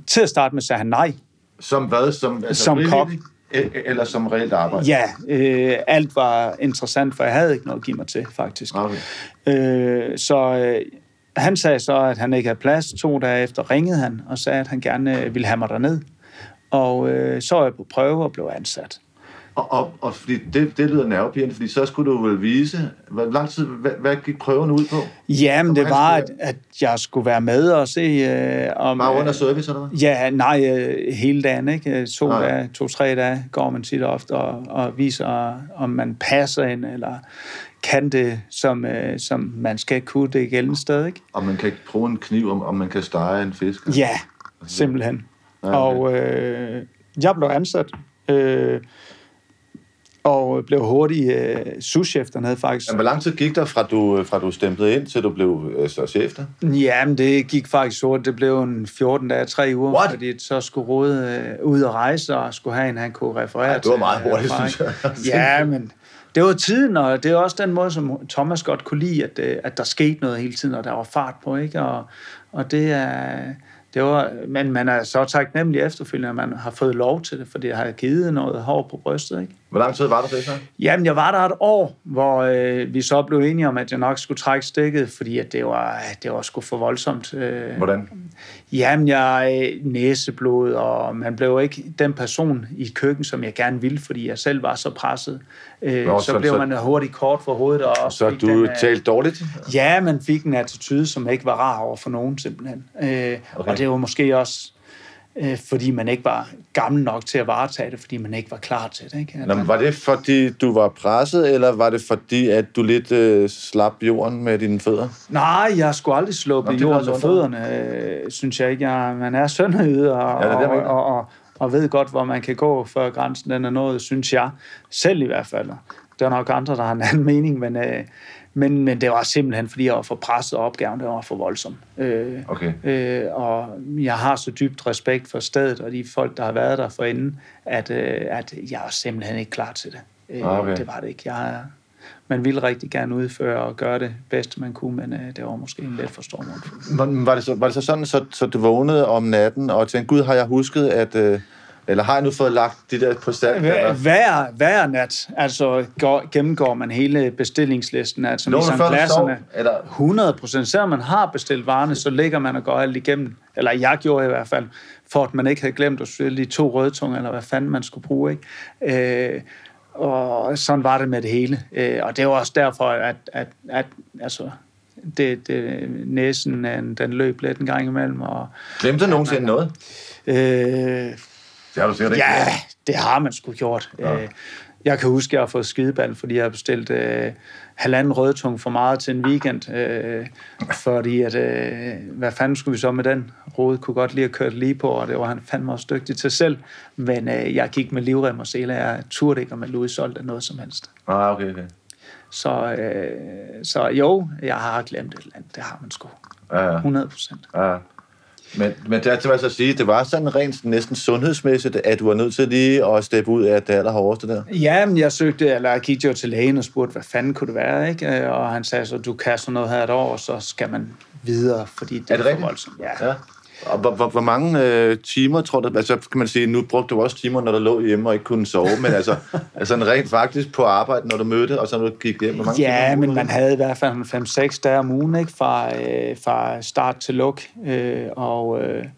til at starte med sagde han nej. Som hvad? Som, altså som kok? Eller som reelt arbejde? Ja, øh, alt var interessant, for jeg havde ikke noget at give mig til, faktisk. Okay. Øh, så øh, han sagde så, at han ikke havde plads. To dage efter ringede han og sagde, at han gerne øh, ville have mig derned. Og øh, så var jeg på prøve og blev ansat. Og, og, og fordi det, det lyder nervepirrende, fordi så skulle du vel vise, hvor lang tid, hvad, hvad gik prøven ud på? Jamen, det var, at, at jeg skulle være med og se øh, om... Bare under service, eller hvad? Ja, nej, øh, hele dagen, ikke? To nej. dage, to-tre dage går man tit ofte og, og viser, om man passer ind, eller kan det, som, øh, som man skal kunne det gældende sted, ikke? Og man kan prøve en kniv, om, om man kan stege en fisk? Eller? Ja, simpelthen. Nej, og øh, jeg blev ansat... Øh, og blev hurtig øh, souschef dernede, faktisk. Men hvor lang tid gik der, fra du, fra du stemplede ind, til du blev øh, så chef der? Jamen, det gik faktisk hurtigt. Det blev en fjorten dage, tre uger, What? fordi så skulle Rode øh, ud og rejse, og skulle have en, han kunne referere Ej, det til. Det var meget hurtigt, øh, synes jeg. Ja, men det var tiden, og det er også den måde, som Thomas godt kunne lide, at, at der skete noget hele tiden, og der var fart på, ikke? Og, og det er... Det var, men man er så taknemmelig efterfølgende, at man har fået lov til det, for det har givet noget hår på brystet, ikke? Hvor lang tid var det så? Jamen, jeg var der et år, hvor øh, vi så blev enige om, at jeg nok skulle trække stikket, fordi at det, var, det var sgu for voldsomt. Øh. Hvordan? Jamen, jeg næseblod, og man blev ikke den person i køkken, som jeg gerne ville, fordi jeg selv var så presset. Øh, Nå, så, så blev så, man hurtigt kort for hovedet. Og så du den, talt dårligt? Ja, man fik en attitude, som ikke var rar over for nogen, simpelthen. Øh, okay. Og det var måske også øh, fordi man ikke var gammel nok til at varetage det, fordi man ikke var klar til det. Ikke? Nå, var det fordi, du var presset, eller var det fordi, at du lidt øh, slap jorden med dine fødder? Nej, jeg skulle aldrig sluppe jorden med fødderne, øh, synes jeg ikke. Jeg, man er sønderjyde og, ja, og, og, og, og ved godt, hvor man kan gå, før grænsen den er nået, synes jeg. Selv i hvert fald. Der er nok andre, der har en anden mening, men... Øh, Men, men det var simpelthen, fordi jeg var for presset, og opgaven, det var for voldsom. Øh, okay. øh, og jeg har så dybt respekt for stedet, og de folk, der har været der forinden, at, øh, at jeg var simpelthen ikke klar til det. Øh, okay. Det var det ikke. Jeg, man ville rigtig gerne udføre og gøre det bedste, man kunne, men øh, det var måske en lidt for stor mål. Var det så, var det så sådan, så, så du vågnede om natten, og tænkte, gud, har jeg husket, at... Øh Eller har jeg nu fået lagt det der på stand? Hver, hver, hver nat altså, går, gennemgår man hele bestillingslisten. Altså ligesom glasserne. hundrede procent. Selvom man har bestilt varerne, så ligger man og går alt igennem. Eller jeg gjorde i hvert fald, for at man ikke havde glemt at stille de to rødtunger, eller hvad fanden man skulle bruge. Ikke? Øh, og sådan var det med det hele. Øh, og det var også derfor, at, at, at altså... Det, det, næsen den løb lidt en gang imellem. Og, glemte du nogensinde noget? Øh... Det har du sikkert ikke. Ja, det har man sgu gjort. Ja. Jeg kan huske, at jeg har fået skideball, fordi jeg har bestilt øh, halvanden rødtung for meget til en weekend. Øh, fordi at, øh, hvad fanden skulle vi så med den? Rode kunne godt lide at køre det lige på, og det var han fandme også dygtig til selv. Men øh, jeg gik med livrem og sele, jeg turde ikke, om jeg lå i solgt af noget som helst. Ah, okay, okay. Så, øh, så jo, jeg har glemt et eller andet. Det har man sgu. Ja. hundrede procent. Ja. Men, men der til at sige, det var sådan rent næsten sundhedsmæssigt, at du var nødt til lige at steppe ud af det allerhårdeste der? Jamen, jeg søgte, eller jeg gik jo til lægen og spurgte, hvad fanden kunne det være, ikke? Og han sagde så, du kan sådan noget her et år, og så skal man videre, fordi det er, det er for voldsomt. Ja. Ja. Og hvor, hvor, hvor mange øh, timer, tror du, altså kan man sige, nu brugte du også timer, når du lå hjemme og ikke kunne sove, men altså, altså rent faktisk på arbejde, når du mødte, og så når du gik hjem, hvor mange ja, timer? Ja, men man havde i hvert fald fem seks dage om ugen, ikke? Fra, øh, fra start til luk, øh, og... Øh, det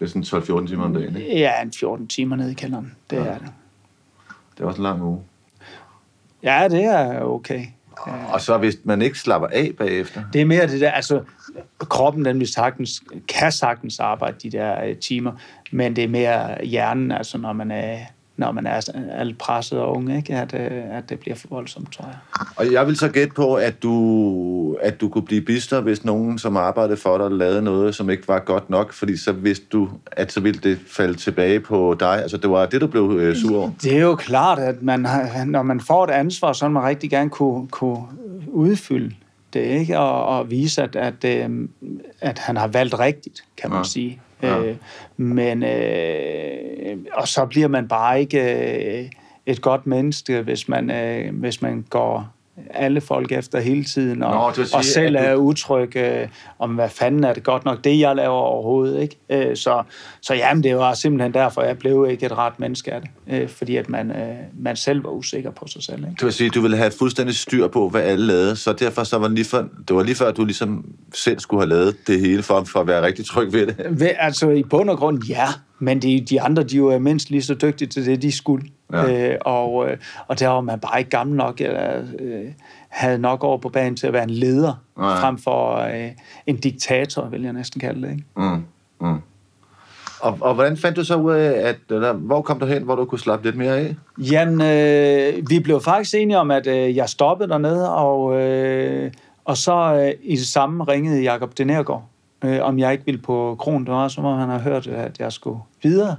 er sådan tolv fjorten timer om dagen, ikke? Ja, en fjorten timer nede i kælderen, det ja. Er det. Det var også en lang uge. Ja, det er okay. Og så hvis man ikke slapper af bagefter? Det er mere det der, altså kroppen den vil sagtens, kan sagtens arbejde de der øh, timer, men det er mere hjernen, altså når man er, når man er alt presset og unge, ikke? At, øh, at det bliver for voldsomt, tror jeg. Og jeg vil så gætte på, at du, at du kunne blive bister, hvis nogen, som arbejdede for dig, lavede noget, som ikke var godt nok, fordi så vidste du, at så ville det falde tilbage på dig. Altså det var det, du blev øh, sur over. Det er jo klart, at man, når man får et ansvar, så vil man rigtig gerne kunne, kunne udfylde det, ikke? Og, og vise, at, at, øh, at han har valgt rigtigt, kan man ja. sige. Ja. Øh, men øh, og så bliver man bare ikke øh, et godt menneske, hvis man øh, hvis man går alle folk efter hele tiden og, Nå, sige, og selv er du... utryg øh, om hvad fanden er det godt nok det jeg laver overhovedet, ikke? Øh, så så jamen det var simpelthen derfor jeg blev ikke et ret menneske af det, øh, fordi at man øh, man selv var usikker på sig selv. Ikke? Det vil sige, du ville have fuldstændig styr på hvad alle lavede, så derfor så var det lige før, det var lige før at du ligesom selv skulle have lavet det hele for for at være rigtig tryg ved det. Altså i bund og grund ja, men de de andre de var mindst lige så dygtige til det de skulle. Ja. Øh, og, og der var man bare ikke gammel nok eller øh, havde nok over på banen til at være en leder ja. frem for øh, en diktator, vil jeg næsten kalde det, ikke? Mm. Mm. Og, og hvordan fandt du så ud af, at, eller, hvor kom du hen, hvor du kunne slappe lidt mere af? Jamen, øh, vi blev faktisk enige om, at øh, jeg stoppede dernede, og, øh, og så øh, i det samme ringede Jakob de Neergaard, øh, om jeg ikke ville på kroen. Det var som om han havde hørt, at jeg skulle videre.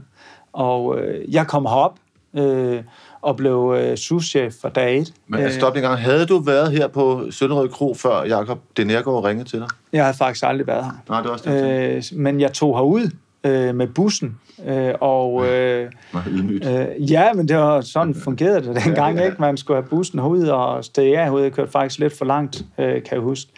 Og øh, jeg kom herop, Øh, og blev øh, souschef for dag et. Men altså, stop en gang. Havde du været her på Søllerød Kro, før Jakob de Neergaard ringede til dig? Jeg havde faktisk aldrig været her. Nej, det var også det. Øh, men jeg tog herud øh, med bussen, øh, og... Øh, øh, ja, men det var sådan fungerede det dengang, ja, ja. Ikke? Man skulle have bussen herud, og steg af herude. Jeg kørte faktisk lidt for langt, øh, kan jeg huske.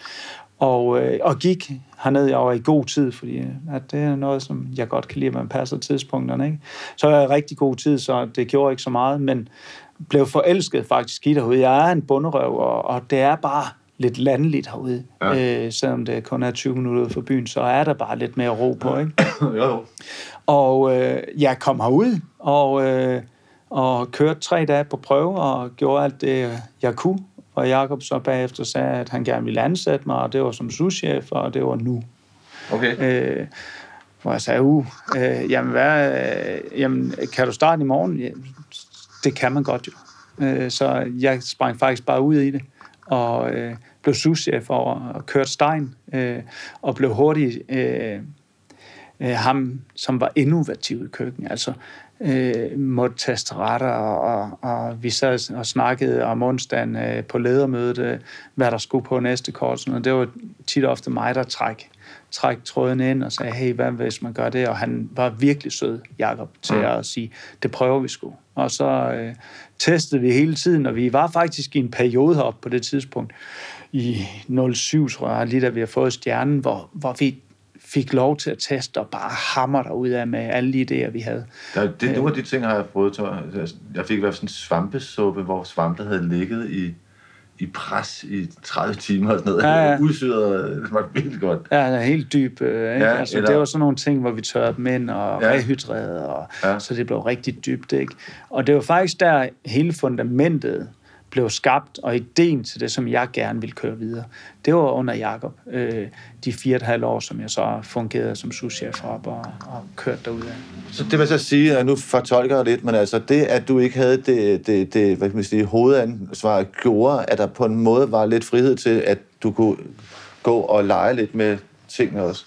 Og, øh, og gik hernede over i god tid, fordi at det er noget, som jeg godt kan lide, at man passer tidspunkterne. Ikke? Så er jeg rigtig god tid, så det gjorde ikke så meget, men blev forelsket faktisk i derude. Jeg er en bonderøv, og, og det er bare lidt landligt herude. Ja. Øh, selvom det kun er tyve minutter fra byen, så er der bare lidt mere ro på. Ikke? Ja. Jo. Og øh, jeg kom herud, og, øh, og kørte tre dage på prøve, og gjorde alt det, jeg kunne. Og Jakob så bagefter sagde, at han gerne ville ansætte mig, og det var som souschef, og det var nu. Okay. Øh, hvor jeg sagde, uh, øh, jamen, hvad, øh, jamen, kan du starte i morgen? Ja, det kan man godt jo. Øh, så jeg sprang faktisk bare ud i det, og øh, blev souschef og kørte Stein, øh, og blev hurtigt øh, øh, ham, som var innovativ i køkkenet, altså øh, måtte taste retter, og, og vi sad og snakkede om onsdagen øh, på ledermødet, øh, hvad der skulle på næste kort, og det var tit ofte mig, der træk, træk tråden ind og sagde, hey, hvad hvis man gør det? Og han var virkelig sød, Jakob, til mm. at sige, det prøver vi sgu. Og så øh, testede vi hele tiden, og vi var faktisk i en periode heroppe på det tidspunkt, i nul syv, tror jeg, lige da vi har fået stjernen, hvor, hvor vi fik lov til at teste og bare hammer derudad med alle de idéer, vi havde. Der, det, nogle af de ting har jeg prøvet, jeg fik i hvert fald sådan en svampesuppe, hvor svampe havde ligget i, i pres i tredive timer og sådan noget. Ja, ja. Udsyret, det var vildt godt. Ja, det er helt dyb. Øh, ja, altså, eller... Det var sådan nogle ting, hvor vi tørrede dem ind og ja. rehydrerede, og, ja. så det blev rigtig dybt. Ikke? Og det var faktisk der hele fundamentet blev skabt, og ideen til det, som jeg gerne ville køre videre, det var under Jakob øh, de fire og et halvt år, som jeg så fungerede som souschef op og, og kørte derudad. Så det vil så sige, og nu fortolker jeg lidt, men altså det, at du ikke havde det, det, det hvad kan man sige, hovedansvar, gjorde, at der på en måde var lidt frihed til, at du kunne gå og lege lidt med tingene også?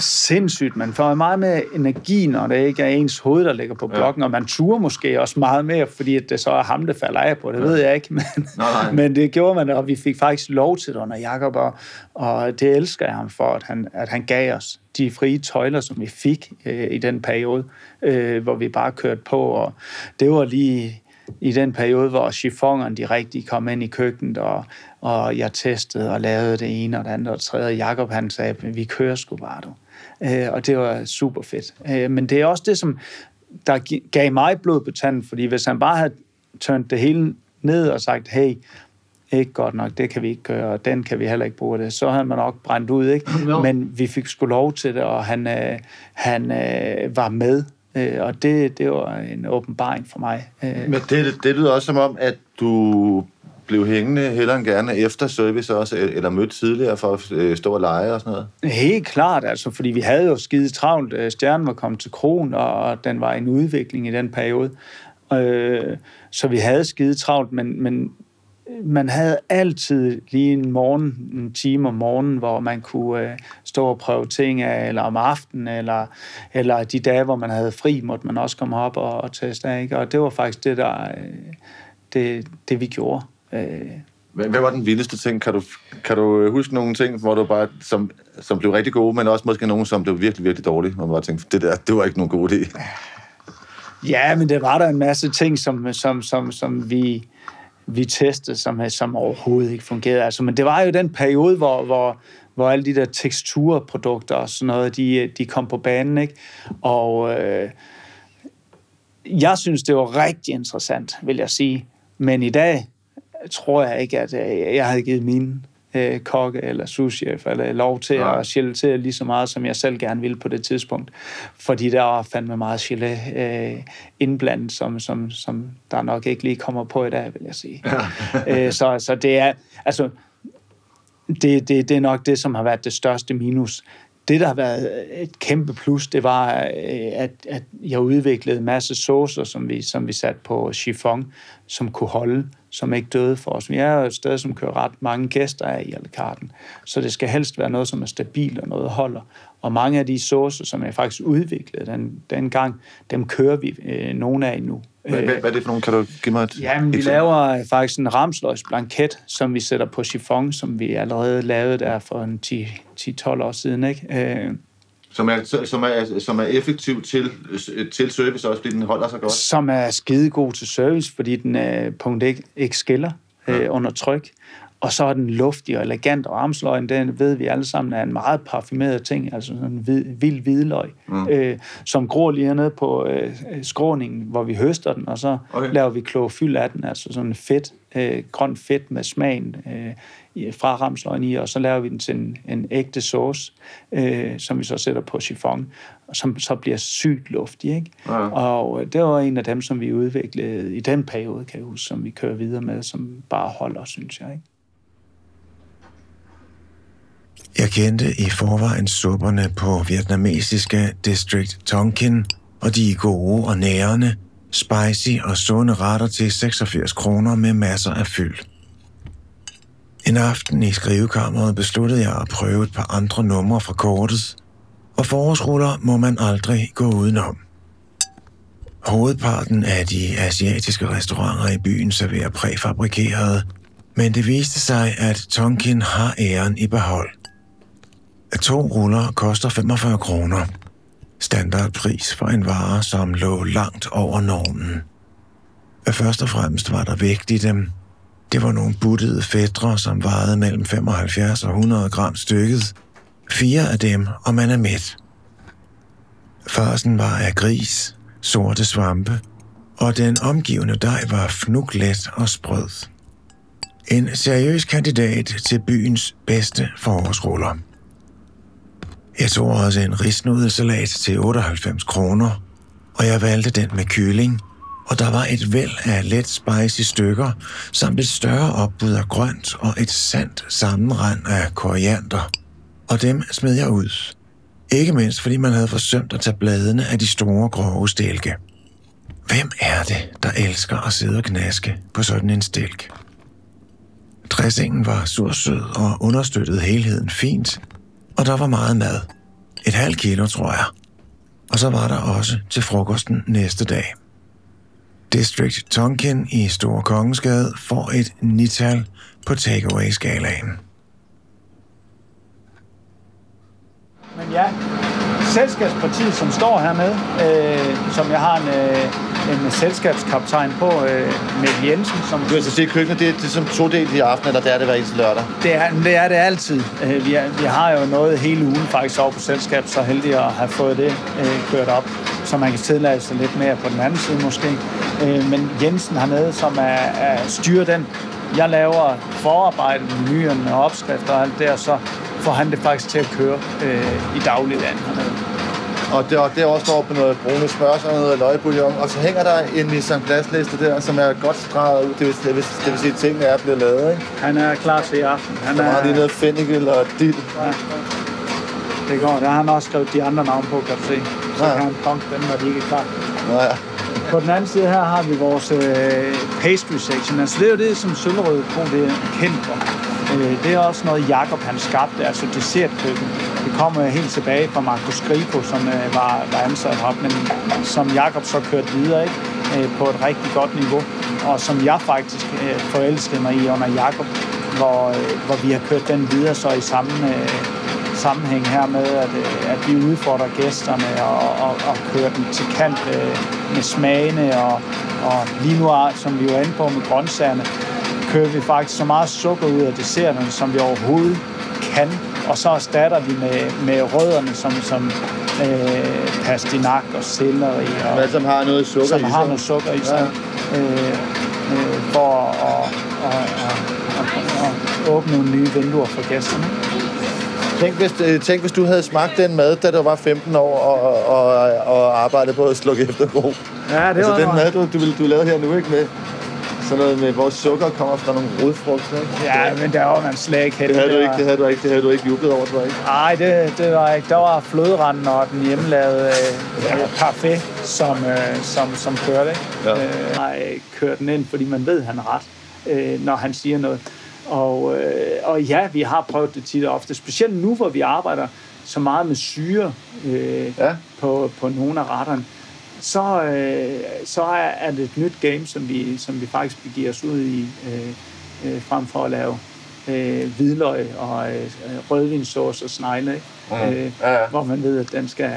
Sindssygt, man får meget mere energi, når det ikke er ens hoved, der ligger på blokken, ja. og man turer måske også meget mere, fordi det så er ham, der falder af på, det ja. ved jeg ikke, men, nej, nej. men det gjorde man, og vi fik faktisk lov til det under Jakob, og, og det elsker jeg ham for, at han, at han gav os de frie tøjler, som vi fik øh, i den periode, øh, hvor vi bare kørte på, og det var lige i den periode, hvor chiffonerne de rigtig kom ind i køkkenet, og, og jeg testede og lavede det ene og det andet og det tredje. Jakob han sagde, vi kører sgu bare du. Øh, og det var super fedt. Øh, men det er også det, som der gav mig blod på tanden, fordi hvis han bare havde tømt det hele ned og sagt, hey, ikke godt nok, det kan vi ikke gøre, og den kan vi heller ikke bruge det, så havde man nok brændt ud, ikke? No. Men vi fik sgu lov til det, og han, øh, han øh, var med. Og det, det var en åbenbaring for mig. Men det, det lyder også som om, at du blev hængende hellere end gerne efter service også, eller mødt tidligere for at stå og lege og sådan noget? Helt klart, altså, fordi vi havde jo skide travlt. Stjernen var kommet til kroen, og den var en udvikling i den periode. Så vi havde skide travlt, men, men man havde altid lige en morgen, en time om morgenen, hvor man kunne øh, stå og prøve ting af, eller om aftenen, eller, eller de dage, hvor man havde fri, måtte man også komme op og, og teste af. Ikke? Og det var faktisk det, der, øh, det, det vi gjorde. Øh. Hvad var den vildeste ting? Kan du, kan du huske nogle ting, hvor du bare, som, som blev rigtig gode, men også måske nogle, som blev virkelig, virkelig dårlige, hvor man bare tænkte, det der, det var ikke nogen god idé? Ja, men det var der en masse ting, som, som, som, som vi... vi testede, som, som overhovedet ikke fungerede. Altså, men det var jo den periode, hvor, hvor, hvor alle de der teksturprodukter og sådan noget, de, de kom på banen, ikke? Og øh, jeg synes, det var rigtig interessant, vil jeg sige. Men i dag tror jeg ikke, at jeg havde givet mine øh, kokke eller souschef eller lov til ja. at gelatere lige så meget, som jeg selv gerne ville på det tidspunkt. Fordi der var fandme meget gelé øh, indblandet, som, som, som der nok ikke lige kommer på i dag, vil jeg sige. Ja. Æ, så, så det er altså det, det, det er nok det, som har været det største minus. Det, der har været et kæmpe plus, det var, at, at jeg udviklede en masse saucer, som vi, som vi satte på chiffon, som kunne holde, som ikke døde for os. Vi er jo et sted, som kører ret mange gæster af i alle karten, så det skal helst være noget, som er stabilt og noget holder. Og mange af de saucer, som jeg faktisk udviklede den, den gang, dem kører vi øh, nogle af nu. Hvad, hvad, hvad er det for nogle? Kan du give mig et Jamen, vi eksempel? Laver faktisk en ramsløgsblanket, som vi sætter på chiffon, som vi allerede lavede der for en ti til tolv år siden, ikke? Øh, som, er, som, er, som er effektiv til, til service også, fordi den holder sig godt? Som er skidegod til service, fordi den øh, punkt ikke, ikke skiller øh, ja. under tryk. Og så er den luftig og elegant, og ramsløgen, den ved vi alle sammen, er en meget parfumeret ting, altså sådan en hvid, vild hvidløg, mm. øh, som gror lige hernede på øh, skråningen, hvor vi høster den, og så okay. laver vi klorofyld af den, altså sådan en fedt, øh, grøn fedt med smagen øh, fra ramsløgen i, og så laver vi den til en, en ægte sauce, øh, som vi så sætter på chiffon, og som så bliver sygt luftig, ikke? Ja. Og det var en af dem, som vi udviklede i den periode, kan jeg huske, som vi kører videre med, som bare holder, synes jeg, ikke? Ja, Jeg kendte i forvejen supperne på vietnamesiske District Tonkin, og de gode og nærende, spicy og sunde retter til seksogfirs kroner med masser af fyld. En aften i skrivekammeret besluttede jeg at prøve et par andre numre fra kortet, og forårsruller må man aldrig gå udenom. Hovedparten af de asiatiske restauranter i byen serverer præfabrikerede, men det viste sig, at Tonkin har æren i behold. To ruller koster femogfyrre kroner. Standardpris for en vare, som lå langt over normen. Først og fremmest var der vægt i dem. Det var nogle buttede fætre, som vejede mellem femoghalvfjerds og hundrede gram stykket. Fire af dem, og man er mæt. Farsen var af gris, sorte svampe, og den omgivende dej var fnuglet og sprød. En seriøs kandidat til byens bedste forårsruller. Jeg tog også en risnudelsalat til otteoghalvfems kroner, og jeg valgte den med kylling, og der var et væld af let spicy stykker, samt et større opbud af grønt og et sandt sammenrend af koriander. Og dem smed jeg ud. Ikke mindst, fordi man havde forsømt at tage bladene af de store grove stilke. Hvem er det, der elsker at sidde og knaske på sådan en stilk? Dressingen var sursød og understøttede helheden fint, og der var meget mad. Et halvt kilo, tror jeg. Og så var der også til frokosten næste dag. District Tonkin i Store Kongensgade får et nital på takeaway-skalaen. Men ja, selskabspartiet, som står hernede, øh, som jeg har en, øh, en selskabskaptajn på, øh, med Jensen. Som... Du vil altså sige, køkkenet det er, det er som todelt i aften, eller der er det hver eneste lørdag? Det er det, er det altid. Øh, vi, er, vi har jo noget hele ugen faktisk over på selskab, så heldig at have fået det øh, kørt op, så man kan tillade sig lidt mere på den anden side måske. Øh, men Jensen hernede, som er, er styrer den. Jeg laver forarbejdet, menuerne og opskrifter og alt det, og så får han det faktisk til at køre øh, i dagligdagen. Og det, og det er også over på noget brune smørs og noget løgbouillon. Og så hænger der en Nissan glasliste der, som er godt streget ud. Det vil, det vil, det vil sige, at tingene er blevet lavet, ikke? Han er klar til i aften. Han der er meget lige noget fennikel og dild. Ja. Det går. Der har han også skrevet de andre navne på, kan du se. Så ja. Kan han punke dem, når de ikke er klar. Ja. På den anden side her har vi vores øh, pastry section. Altså det er jo det, som Søllerød Kro det er kendt for. Øh, det er også noget, Jakob han skabte, altså dessertkøkken. Det kommer helt tilbage fra Markus Grigo, som øh, var, var ansat heroppe, men som Jakob så kørte videre, ikke? Øh, på et rigtig godt niveau. Og som jeg faktisk øh, forelskede mig i under Jakob, hvor, øh, hvor vi har kørt den videre så i samme... Øh, sammenhæng her med, at, at vi udfordrer gæsterne og, og, og kører dem til kant øh, med smagene og, og lige nu, som vi jo er inde på med grøntsagerne, kører vi faktisk så meget sukker ud af desserterne, som vi overhovedet kan, og så erstatter vi med, med rødderne, som, som øh, pastinak og selleri og... Hvad som har noget sukker som i sig. Som har noget sukker i sig. Ja. Øh, øh, for at åbne nogle nye vinduer for gæsterne. Tænk hvis, tænk, hvis du havde smagt den mad, da du var femten år og, og, og arbejdede på at slukke efter Kro. Ja, det altså, var den mad, du, du, du lavede her nu, ikke med? Sådan noget med, hvor sukker kommer fra nogle rodfrugter. Ja, det, men der var man slet ikke hætte. Det havde du ikke, det havde du ikke, det havde du ikke jublet over, tror jeg ikke. Nej, det, det var ikke. Der var fløderanden og den hjemmelavede parfait, øh, som, øh, som, som kørte, ikke? Ja. Øh, nej, kører den ind, fordi man ved, han er ret, øh, når han siger noget. Og, øh, og ja, vi har prøvet det tit og ofte, specielt nu, hvor vi arbejder så meget med syre øh, ja. på, på nogle af retterne, så, øh, så er det et nyt game, som vi, som vi faktisk begiver os ud i, øh, øh, frem for at lave øh, hvidløg og øh, rødvinssauce og snegle, mm. øh, ja, ja. Hvor man ved, at den skal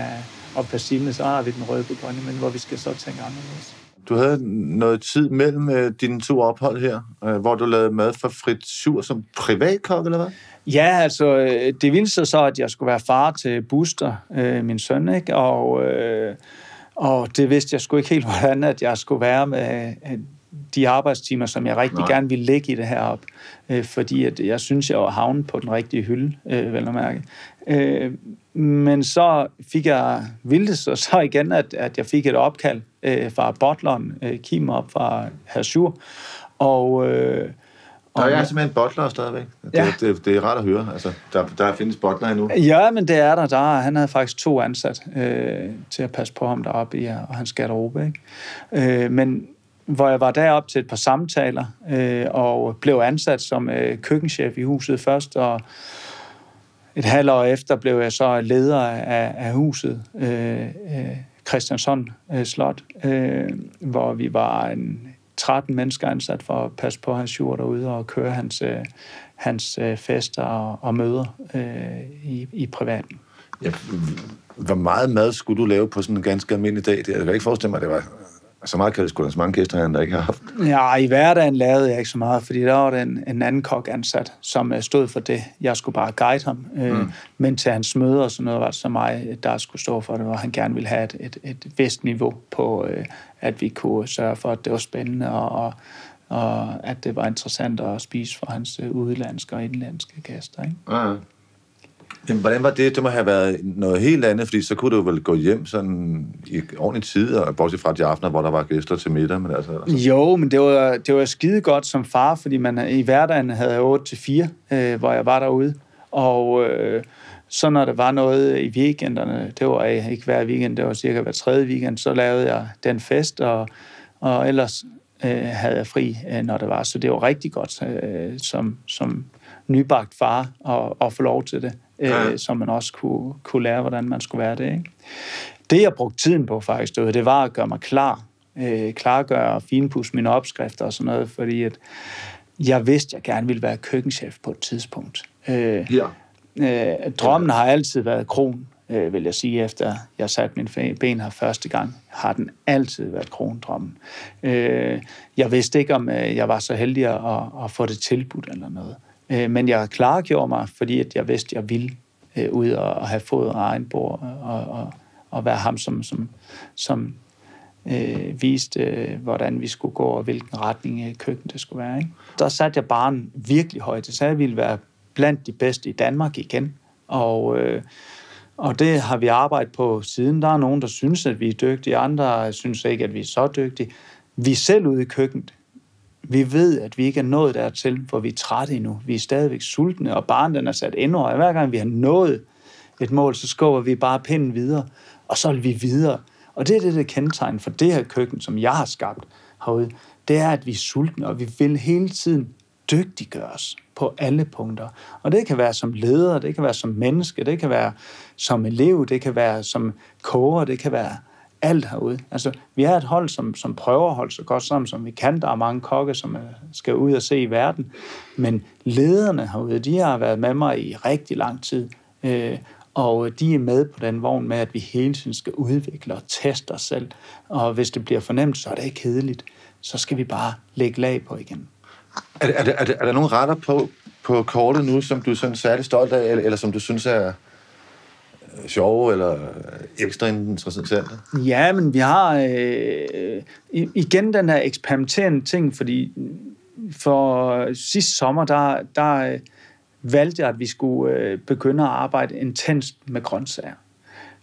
op på persille, så har vi den røde på grønne, men hvor vi skal så tænke anderledes. Du havde noget tid mellem øh, dine to ophold her, øh, hvor du lavede mad for fritur som privatkok, eller hvad? Ja, altså, øh, det viste sig så, at jeg skulle være far til Buster, øh, min søn, ikke? Og, øh, og det vidste jeg sgu ikke helt, hvordan at jeg skulle være med øh, de arbejdstimer, som jeg rigtig Nej. gerne ville lægge i det heroppe. Øh, fordi at jeg synes, jeg var havnet på den rigtige hylde, øh, vel at mærke. Øh, men så fik jeg vildt så, så igen, at, at jeg fik et opkald øh, fra bottleren, øh, Kim op fra Hersur, og, øh, Der er simpelthen bottler stadigvæk. Det, ja. det, det, det er rart at høre. Altså, der, der findes bottler endnu. Ja, men det er der. der er, han havde faktisk to ansat øh, til at passe på ham deroppe i og hans garderobe. Ikke? Øh, men hvor jeg var derop til et par samtaler øh, og blev ansat som øh, køkkenchef i huset først, og et halvt år efter blev jeg så leder af, af huset, øh, øh, Christiansson øh, Slot, øh, hvor vi var en tretten mennesker ansat for at passe på hans jord derude og køre hans, øh, hans øh, fester og, og møder øh, i, i privaten. Ja, hvor meget mad skulle du lave på sådan en ganske almindelig dag? Det, jeg kan ikke forestille mig, det var så meget, kan det skulle så mange gæster, han der ikke har haft. Ja, i hverdagen lavede jeg ikke så meget, fordi der var der en, en anden kok ansat, som stod for det. Jeg skulle bare guide ham. Øh, mm. Men til hans møder og sådan noget, var det så mig, der skulle stå for det, og han gerne ville have et, et, et vist niveau på, øh, at vi kunne sørge for, at det var spændende, og, og, og at det var interessant at spise for hans udenlandske og indlandske gæster. Ikke? Ja. Jamen, hvordan var det? Det må have været noget helt andet, fordi så kunne du vel gå hjem sådan i ordentlig tid, og bortset fra de aftener, hvor der var gæster til middag. Men altså, altså. Jo, men det var, det var skide godt som far, fordi man i hverdagen havde otte til fire, øh, hvor jeg var derude. Og øh, så når der var noget i weekenderne, det var ikke hver weekend, det var cirka hver tredje weekend, så lavede jeg den fest, og, og ellers øh, havde jeg fri, øh, når det var. Så det var rigtig godt øh, som, som nybagt far at få lov til det. Ja. Øh, som man også kunne, kunne lære, hvordan man skulle være det. Ikke? Det, jeg brugte tiden på faktisk, det var at gøre mig klar. Øh, klargøre og finpudse mine opskrifter og sådan noget, fordi at jeg vidste, jeg gerne ville være køkkenchef på et tidspunkt. Øh, ja. øh, drømmen ja. har altid været kroen, øh, vil jeg sige, efter jeg satte mine ben her første gang, har den altid været kroen-drømmen. Øh, jeg vidste ikke, om øh, jeg var så heldig at, at få det tilbudt eller noget. Men jeg klargjorde mig, fordi at jeg vidste, at jeg ville øh, ud og have fået egen bord og, og, og være ham, som, som, som øh, viste, øh, hvordan vi skulle gå og hvilken retning øh, køkken det skulle være. Ikke? Der satte jeg barnen virkelig højt. Så jeg ville være blandt de bedste i Danmark igen. Og, øh, og det har vi arbejdet på siden. Der er nogen, der synes, at vi er dygtige. Andre synes ikke, at vi er så dygtige. Vi er selv ude i køkkenet. Vi ved, at vi ikke er nået dertil, for vi er trætte endnu. Vi er stadigvæk sultne, og barnen er sat endnu. Og hver gang vi har nået et mål, så skubber vi bare pinden videre, og så vil vi videre. Og det er det, der kendetegn for det her køkken, som jeg har skabt herude. Det er, at vi er sultne, og vi vil hele tiden dygtiggøres på alle punkter. Og det kan være som leder, det kan være som menneske, det kan være som elev, det kan være som koger, det kan være alt herude. Altså, vi er et hold, som, som prøver at holde så godt sammen, som vi kan. Der er mange kokke, som skal ud og se i verden. Men lederne herude, de har været med mig i rigtig lang tid. Øh, og de er med på den vogn med, at vi hele tiden skal udvikle og teste os selv. Og hvis det bliver for nemt, så er det ikke kedeligt. Så skal vi bare lægge lag på igen. Er, er, er, er der nogle retter på, på kortet nu, som du er særlig stolt af, eller, eller som du synes er sjove eller ekstra interessante? Ja, men vi har øh, igen den her eksperimenterende ting, fordi for sidste sommer, der, der valgte jeg, at vi skulle øh, begynde at arbejde intenst med grøntsager.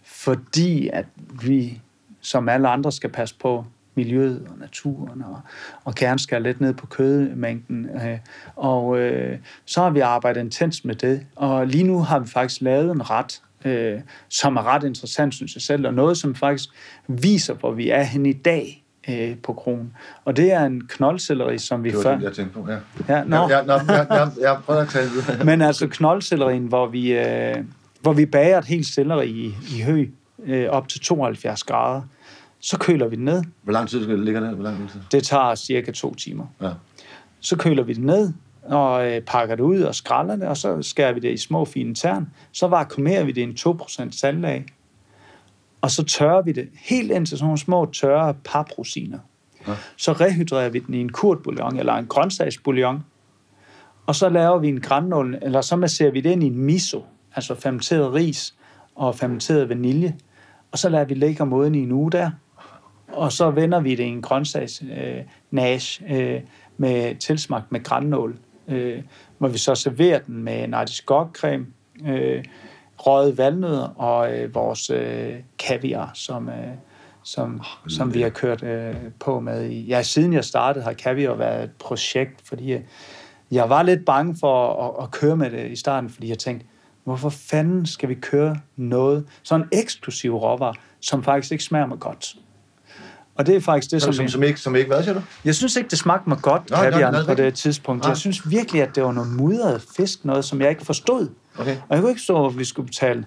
Fordi at vi, som alle andre, skal passe på miljøet og naturen, og, og gerne skal lidt ned på kødmængden. Øh, og øh, så har vi arbejdet intenst med det, og lige nu har vi faktisk lavet en ret, Øh, som er ret interessant, synes jeg selv, og noget, som faktisk viser, hvor vi er henne i dag øh, på kronen. Og det er en knoldselleri, som vi før... Det var det, jeg tænkte på, ja. Ja, nå. Ja, ja, nå, ja, ja, jeg prøver at tage det. Men altså knoldsellerien, hvor vi, øh, hvor vi bager et helt selleri i, i hø øh, op til tooghalvfjerds grader, så køler vi det ned. Hvor lang tid skal det ligge der? Hvor lang tid? Det tager cirka to timer. Ja. Så køler vi det ned, og øh, pakker det ud og skræller det, og så skærer vi det i små fine tern, så vakuumerer vi det i en to procent saltlag, og så tørrer vi det helt ind til sådan nogle små tørre paprosiner. Ja. Så rehydrerer vi den i en kurtbouillon eller en grøntsagsbouillon, og så laver vi en grannål, eller så masserer vi det ind i en miso, altså fermenteret ris og fermenteret vanilje, og så lader vi lægge om uden i en uge der, og så vender vi det i en grøntsagsnage øh, øh, med tilsmagt med grannål. Øh, hvor vi så serverer den med en artiskokcreme, øh, røget valnødder og øh, vores øh, kaviar, som, øh, som, oh, som vi har kørt øh, på med. I. Ja, siden jeg startede har kaviar været et projekt, fordi Jeg var lidt bange for at, at køre med det i starten, fordi jeg tænkte, hvorfor fanden skal vi køre noget, sådan en eksklusiv råvarer, som faktisk ikke smager mig godt. Og det er faktisk det, som... Som, som, ikke, som ikke, hvad siger du? Jeg synes ikke, det smagte mig godt, Nå, kaviaren, nej, nej, nej. på det tidspunkt. Nej. Jeg synes virkelig, at det var noget mudret fisk, noget, som jeg ikke forstod. Okay. Og jeg kunne ikke forstå, hvorfor vi skulle betale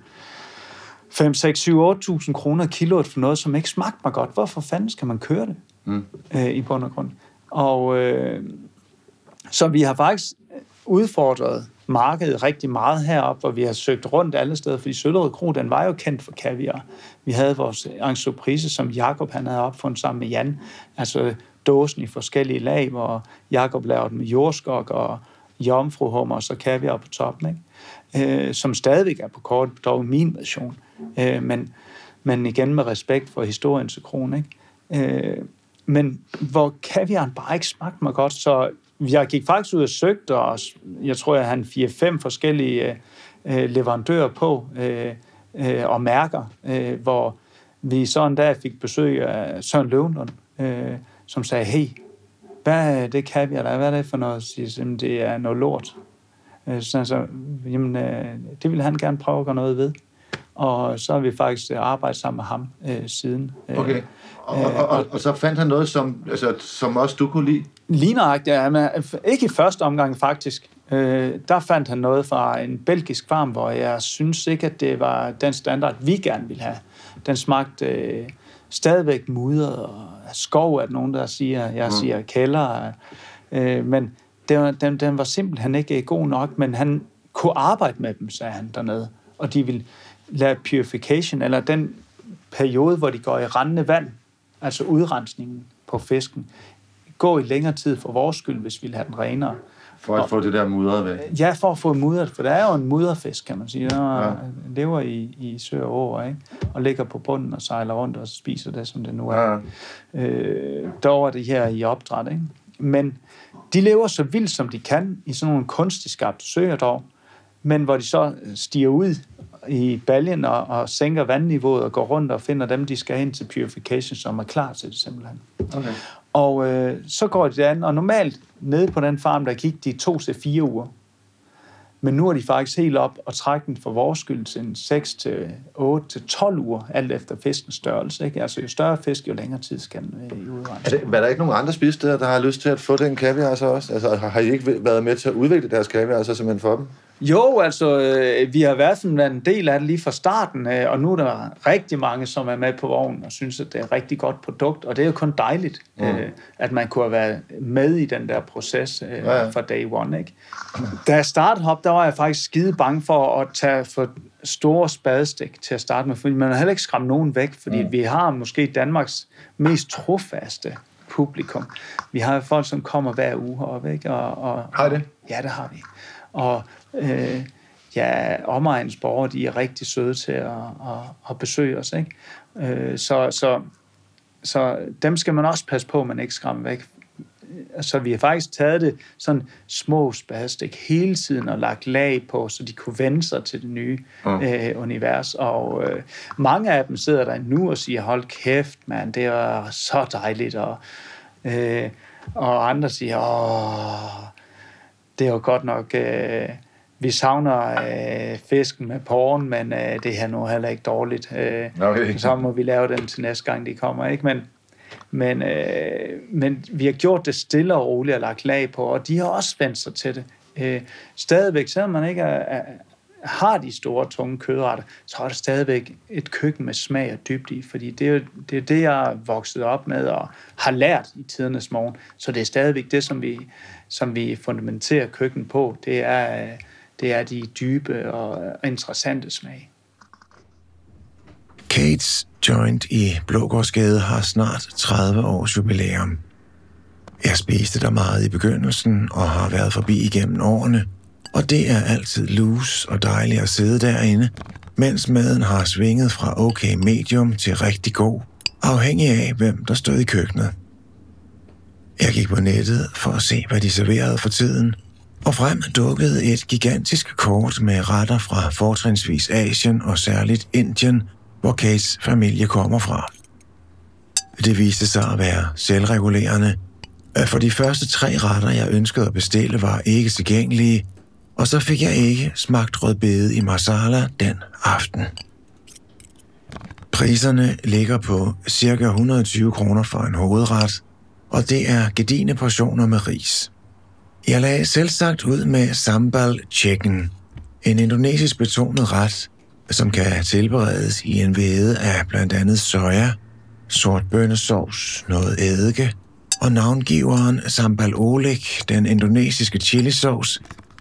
fem, seks, syv, otte tusind kroner kiloet for noget, som ikke smagte mig godt. Hvorfor fanden skal man køre det? Mm. Øh, I bund og grund. Og øh, så vi har faktisk udfordret markedet rigtig meget heroppe, hvor vi har søgt rundt alle steder, fordi Søllerød Kro, den var jo kendt for kaviar. Vi havde vores arrangementprise, som Jakob han havde opfundet sammen med Jan. Altså dåsen i forskellige lag, hvor Jakob lavede den med jordskok og jomfruhummers og kaviar på toppen, ikke? Øh, som stadigvæk er på kortet, dog min version. Øh, men, men igen med respekt for historien til Kroen, ikke? Øh, men hvor kaviaren bare ikke smagte mig godt, så jeg gik faktisk ud og søgte, og jeg tror, jeg havde fire-fem forskellige øh, leverandører på øh, øh, og mærker, øh, hvor vi så en dag fik besøg af Søren Løvendon, øh, som sagde, hey, hvad er det kaviar, der? Hvad er det for noget? Siger, det er noget lort. Øh, så altså, jamen, øh, det ville han gerne prøve at gøre noget ved. Og så har vi faktisk arbejdet sammen med ham øh, siden. Øh, okay. Og, og, og, og så fandt han noget, som, altså, som også du kunne lide? Ligneragtigt, ja, men ikke i første omgang faktisk. Øh, der fandt han noget fra en belgisk farm, hvor jeg synes ikke, at det var den standard, vi gerne ville have. Den smagte øh, stadigvæk mudret og skov, at nogen der siger, jeg siger kælder. Øh, men den, den, den var simpelthen ikke god nok, men han kunne arbejde med dem, sagde han dernede. Og de ville lave purification, eller den periode, hvor de går i rendende vand, altså udrensningen på fisken, gå i længere tid for vores skyld, hvis vi vil have den renere. For at og, få det der mudret væk? Ja, for at få mudret, for der er jo en mudderfisk, kan man sige. Den ja. lever i, i søer og åer, ikke? Og ligger på bunden og sejler rundt og spiser det, som det nu er. Ja. Øh, dog er det her i opdræt, ikke? Men de lever så vildt, som de kan, i sådan nogle kunstigt skabte søer dog, men hvor de så stiger ud i baljen og, og sænker vandniveauet og går rundt og finder dem, de skal hen til purification, som er klar til det simpelthen. Okay. Og øh, så går de an, og normalt nede på den farm, der gik de to til fire uger. Men nu er de faktisk helt op og trækker den for vores skyld til seks til otte til tolv uger, alt efter fiskens størrelse, ikke? Altså jo større fisk, jo længere tid skal den øh, i udrensning. Er der ikke nogen andre spisesteder, der har lyst til at få den kaviar så også? Altså har I ikke været med til at udvikle deres kaviar så simpelthen for dem? Jo, altså, øh, vi har været sådan en del af det lige fra starten, øh, og nu er der rigtig mange, som er med på vognen og synes, at det er et rigtig godt produkt, og det er jo kun dejligt, mm. øh, at man kunne have været med i den der proces øh, ja, ja. fra day one, ikke? Da jeg startede op, der var jeg faktisk skide bange for at tage for store spadestik til at starte med, fordi man har heller ikke skræmt nogen væk, fordi mm. vi har måske Danmarks mest trofaste publikum. Vi har folk, som kommer hver uge heroppe, ikke? Og, og, har I det? Ja, det har vi. Og øh, ja, omegns borgere, de er rigtig søde til at, at, at besøge os, ikke? Øh, så, så, så dem skal man også passe på, man ikke skræmmer væk. Så vi har faktisk taget det sådan små spadestik hele tiden og lagt lag på, så de kunne vende sig til det nye mm. øh, univers. Og øh, mange af dem sidder der nu og siger, hold kæft, mand, det var så dejligt. Og, øh, og andre siger, åh... Det er jo godt nok, øh, vi savner øh, fisken med porren, men øh, det her nu er heller ikke dårligt. Øh, okay. Så må vi lave den til næste gang, de kommer, ikke? Men, men, øh, men vi har gjort det stille og roligt og lagt lag på, og de har også vendt sig til det. Øh, stadigvæk, selvom man ikke er, er, har de store, tunge kødretter, så er det stadigvæk et køkken med smag og dybde i, fordi det er jo det, er det jeg er vokset op med og har lært i Tidernes Morgen. Så det er stadigvæk det, som vi... som vi fundamenterer køkken på, det er, det er de dybe og interessante smag. Kates Joint i Blågårdsgade har snart tredive års jubilæum. Jeg spiste der meget i begyndelsen og har været forbi igennem årene, og det er altid lus og dejligt at sidde derinde, mens maden har svinget fra okay medium til rigtig god, afhængig af hvem der stod i køkkenet. Jeg gik på nettet for at se, hvad de serverede for tiden, og frem dukkede et gigantisk kort med retter fra fortrinsvis Asien og særligt Indien, hvor Kates familie kommer fra. Det viste sig at være selvregulerende, for de første tre retter, jeg ønskede at bestille, var ikke tilgængelige, og så fik jeg ikke smagt rødbede i marsala den aften. Priserne ligger på ca. hundrede og tyve kroner for en hovedret, og det er gedigne portioner med ris. Jeg lagde selvsagt ud med sambal chicken, en indonesisk betonet ret, som kan tilberedes i en væde af blandt andet soja, sort bønnesovs, noget eddike, og navngiveren sambal oleg, den indonesiske chilisauce,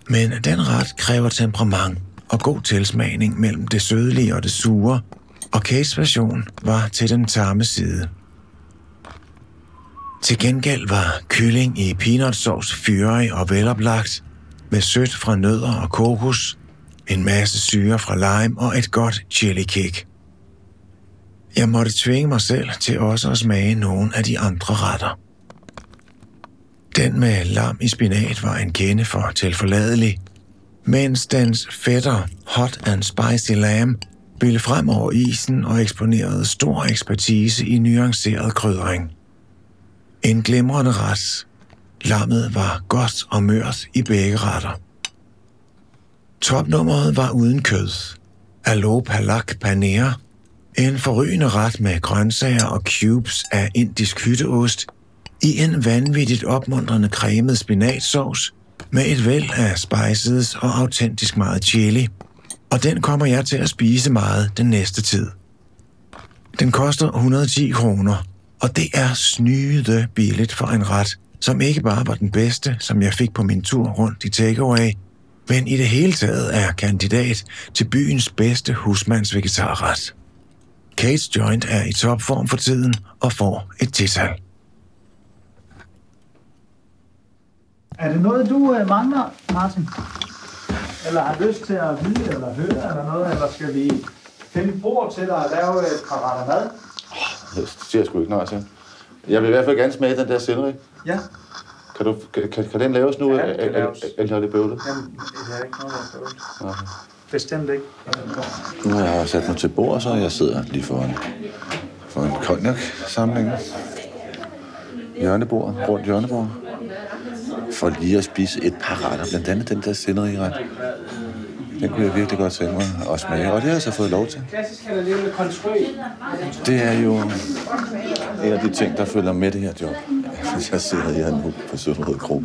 men den ret kræver temperament og god tilsmagning mellem det sødlige og det sure, og Kates version var til den tarme side. Til gengæld var kylling i peanutsauce fyrig og veloplagt, med sødt fra nødder og kokos, en masse syre fra lime og et godt chilikick. Jeg måtte tvinge mig selv til også at smage nogle af de andre retter. Den med lam i spinat var en kende for tilforladelig, mens dens fætter hot and spicy lamb ville frem over isen og eksponerede stor ekspertise i nuanceret krydring. En glimrende ret. Lammet var godt og mørt i begge retter. Topnummeret var uden kød. Alo palak panera. En forrygende ret med grøntsager og cubes af indisk hytteost i en vanvittigt opmuntrende cremet spinatsauce med et væld af spices og autentisk meget chili. Og den kommer jeg til at spise meget den næste tid. Den koster hundrede og ti kroner, og det er snyde billigt for en ret, som ikke bare var den bedste, som jeg fik på min tur rundt i takeaway, men i det hele taget er kandidat til byens bedste husmandsvegetarret. Kates Joint er i topform for tiden og får et tital. Er det noget, du mangler, Martin? Eller har lyst til at vide eller høre eller noget? Eller skal vi finde et bord til at lave et par retter mad? Det siger jeg sgu ikke nej til. Jeg vil i hvert fald gerne smage den der selleri. Ja. Kan, du, kan, kan den laves nu? Ja, den kan laves. Eller er det bøvlet? Jamen, det er ikke noget, der er bøvlet. Okay. Bestemt ikke. Nu har jeg sat mig til bord, så jeg sidder lige foran for en cognac-samling. Hjørnebordet, rundt hjørnebordet. For lige at spise et par retter, blandt andet den der sinderiret. Den kunne jeg virkelig godt tænke mig at smage, og det har jeg så fået lov til. Det er jo en af de ting, der følger med det her job. Hvis jeg sidder her nu på Søllerød Kro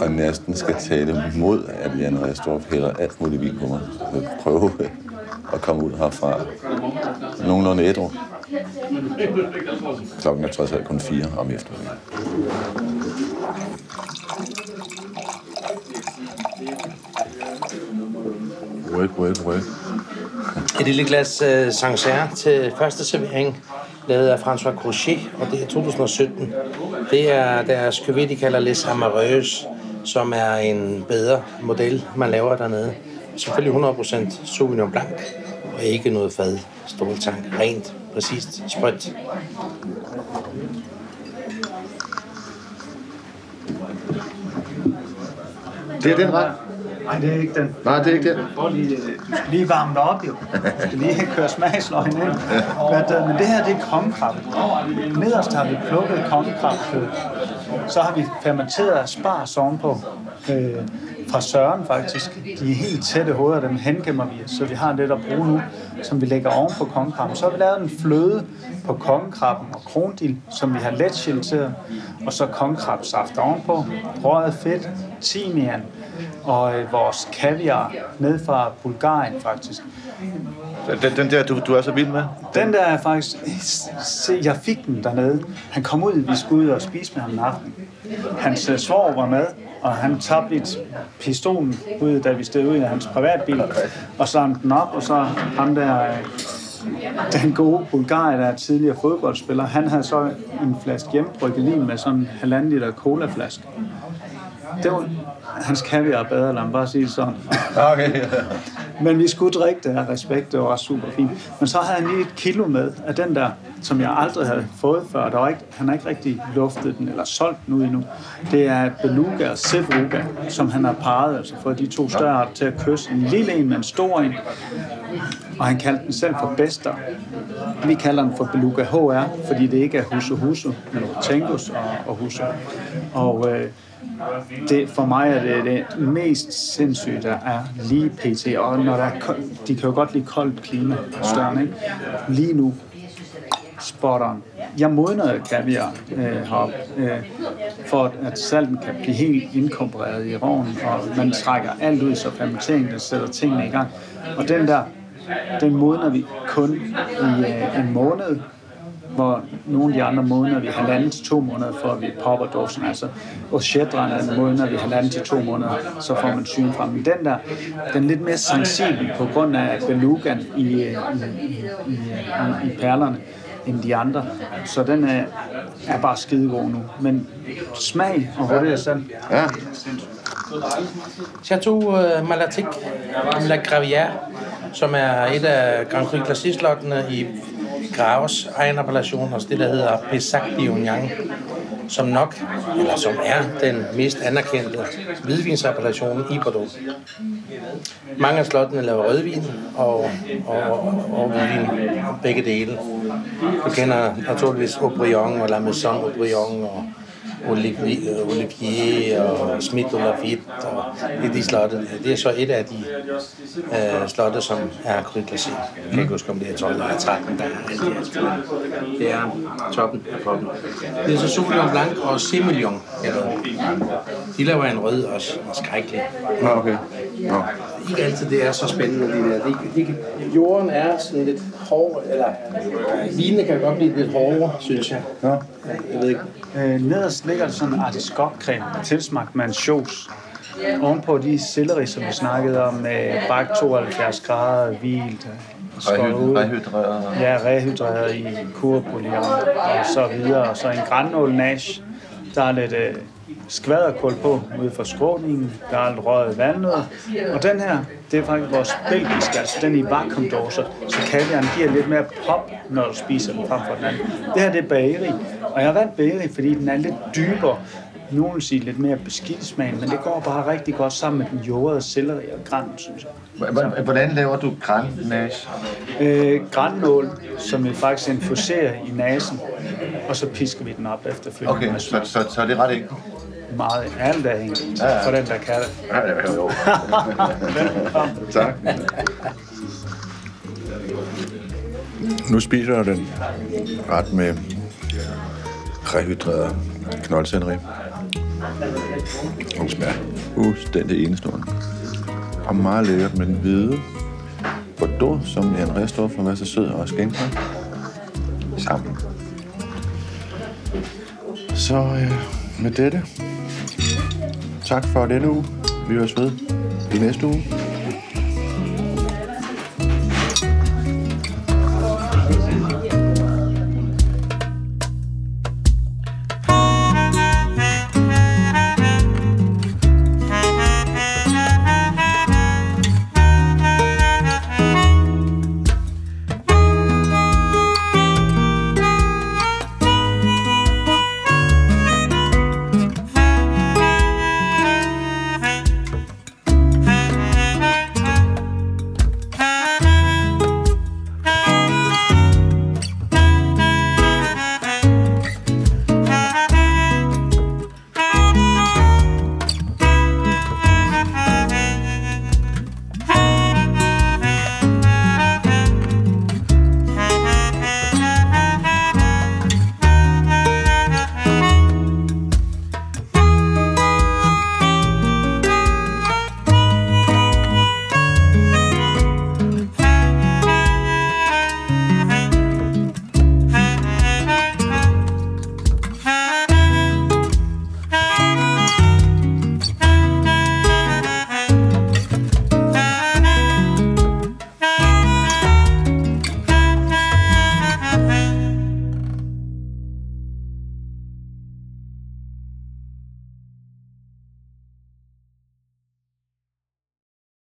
og næsten skal tale mod, at Jan Restorff hælder alt muligt vin på mig. Prøve at komme ud herfra nogenlunde ædru. Klokken er trods alt kun fire om eftermiddagen. Work, work, work. Et lille glas uh, Sancerre til første servering, lavet af François Crochet, og det er to tusind og sytten. Det er deres cuvée, de kalder Les Amareuses, som er en bedre model, man laver dernede. Selvfølgelig hundrede procent Sauvignon Blanc, og ikke noget fad, ståltank, rent, præcist, sprødt. Det er den ret. Nej, det er ikke den. Nej, det er ikke den. Lige, du skal lige varme dig op, jo. Du skal lige køre smagsløgn ind. Ja. Men det her, det er kongekrab. Nederst har vi plukket kongekrabkød. Så har vi fermenteret spars ovenpå. Øh, fra Søren, faktisk. De er helt tætte hoveder, dem hengemmer vi. Så vi har lidt at bruge nu, som vi lægger oven på kongekrabben. Så har vi lavet en fløde på kongekrabben og krondild, som vi har let chilteret. Og så kongekrabsaft ovenpå. Røget fedt, timian. Og øh, vores kaviar ned fra Bulgarien, faktisk. Den, den der, du, du er så vild med? Den der er faktisk... Se, jeg fik den dernede. Han kom ud, vi skulle ud og spise med ham en aften. Hans svor var med, og han tabte lidt pistolen ud, da vi stod ud af hans privatbil. Og så han den op, og så ham der... Øh, den gode bulgarier, der er tidligere fodboldspiller, han havde så en flaske hjemmebrygget lige med sådan en halvanden liter colaflaske. Det var... Hans kaviar er bedre, lad mig bare sige sådan. Okay. Men vi skulle drikke det af respekt, det var super fint. Men så havde han lige et kilo med af den der, som jeg aldrig havde fået før. Der var ikke, han har ikke rigtig luftet den eller solgt den ud endnu. Det er beluga og zebuga, som han har parret, altså fået de to større arter til at kysse. En lille en, men en stor en. Og han kaldte den selv for Bester. Vi kalder den for Beluga H R, fordi det ikke er Husso Husso, men Tengus og Husso. Og øh, det, for mig er det det mest sindssyge, der er lige pt. Og når der er koldt, de kan jo godt lide koldt klima, større, ikke? Lige nu, spotteren. Jeg modnede kaviar øh, heroppe, øh, for at salten kan blive helt inkorporeret i roven, og man trækker alt ud, så fermenteringen sætter tingene i gang. Og den der, den modner vi kun i øh, en måned, hvor nogle af de andre måneder vi halvanden til to måneder, for vi popper dåsen. Altså, og chedrene modner vi halvanden til to måneder, så får man syren frem. Men den der, den er lidt mere sensible på grund af belugan i, i, i, i, i perlerne end de andre. Så den er, er bare skidegod nu. Men smag og hvor det er selv. Ja. Chateau uh, Malatique La Gravière, som er et af Grand Cru Classé-slottene i Graves egen appellation, også det, der hedder Pessac d'Union, som nok, eller som er den mest anerkendte hvidvinsappellation i Bordeaux. Mange af slottene laver rødvin og, og, og, og hvidvin, begge dele. Du kender naturligvis Aubryon og La Maison Aubryon og Olivier, Olivier og Smith og Lafitte, og det er de slotte. Det er så et af de øh, slotte, som er kryddelse. Jeg kan ikke huske, om det er tolv eller tretten, der er. Det er toppen af toppen. Det er så Sauvignon Blanc og Semillon. De laver en rød også, skrækkelig. Nå, okay. Nå. Ikke altid, det er så spændende, det der. Det, det, jorden er sådan lidt hård, eller vinene kan godt blive lidt hårdere, synes jeg. Ja. Jeg ved ikke. Øh, nederst ligger der sådan en artiskokcreme, tilsmagt med en sauce. Ovenpå de selleri, som vi snakkede om, med bagt tooghalvfjerds grader, hvilt, skåret ud. Rehydreret. Ja, rehydreret i kurvbouillon og så videre. Og så en granulage, der er lidt øh, skvaderkål på ude for skråningen, der er lidt røget valnødder. Og den her, det er faktisk vores belgiske, altså den i vakuumdåser, så kaviaren giver lidt mere pop, når du spiser den frem for den anden. Det her, det er bageri, og jeg har valgt bageri, fordi den er lidt dybere, nogen siger lidt mere beskidt smagen, men det går bare rigtig godt sammen med den jordede selleri og gran, synes jeg. Hvordan laver du granulage? Øh, Granulål, som vi faktisk infuserer i nasen, og så pisker vi den op efterfølgende. Okay, så, så, så er det ret enkelt? Meget alt af hende, ja, ja. For den, der kan det. Ja, ja, ja, jo. Tak. Nu spiser jeg den ret med rehydreret knoldselleri. Den smager fuldstændig enestående. Og meget lækkert med den hvide Bordeaux, som Andreas står for at være så sød og skænkere. Sammen. Så øh, med dette. Tak for denne uge. Vi høres ved i næste uge.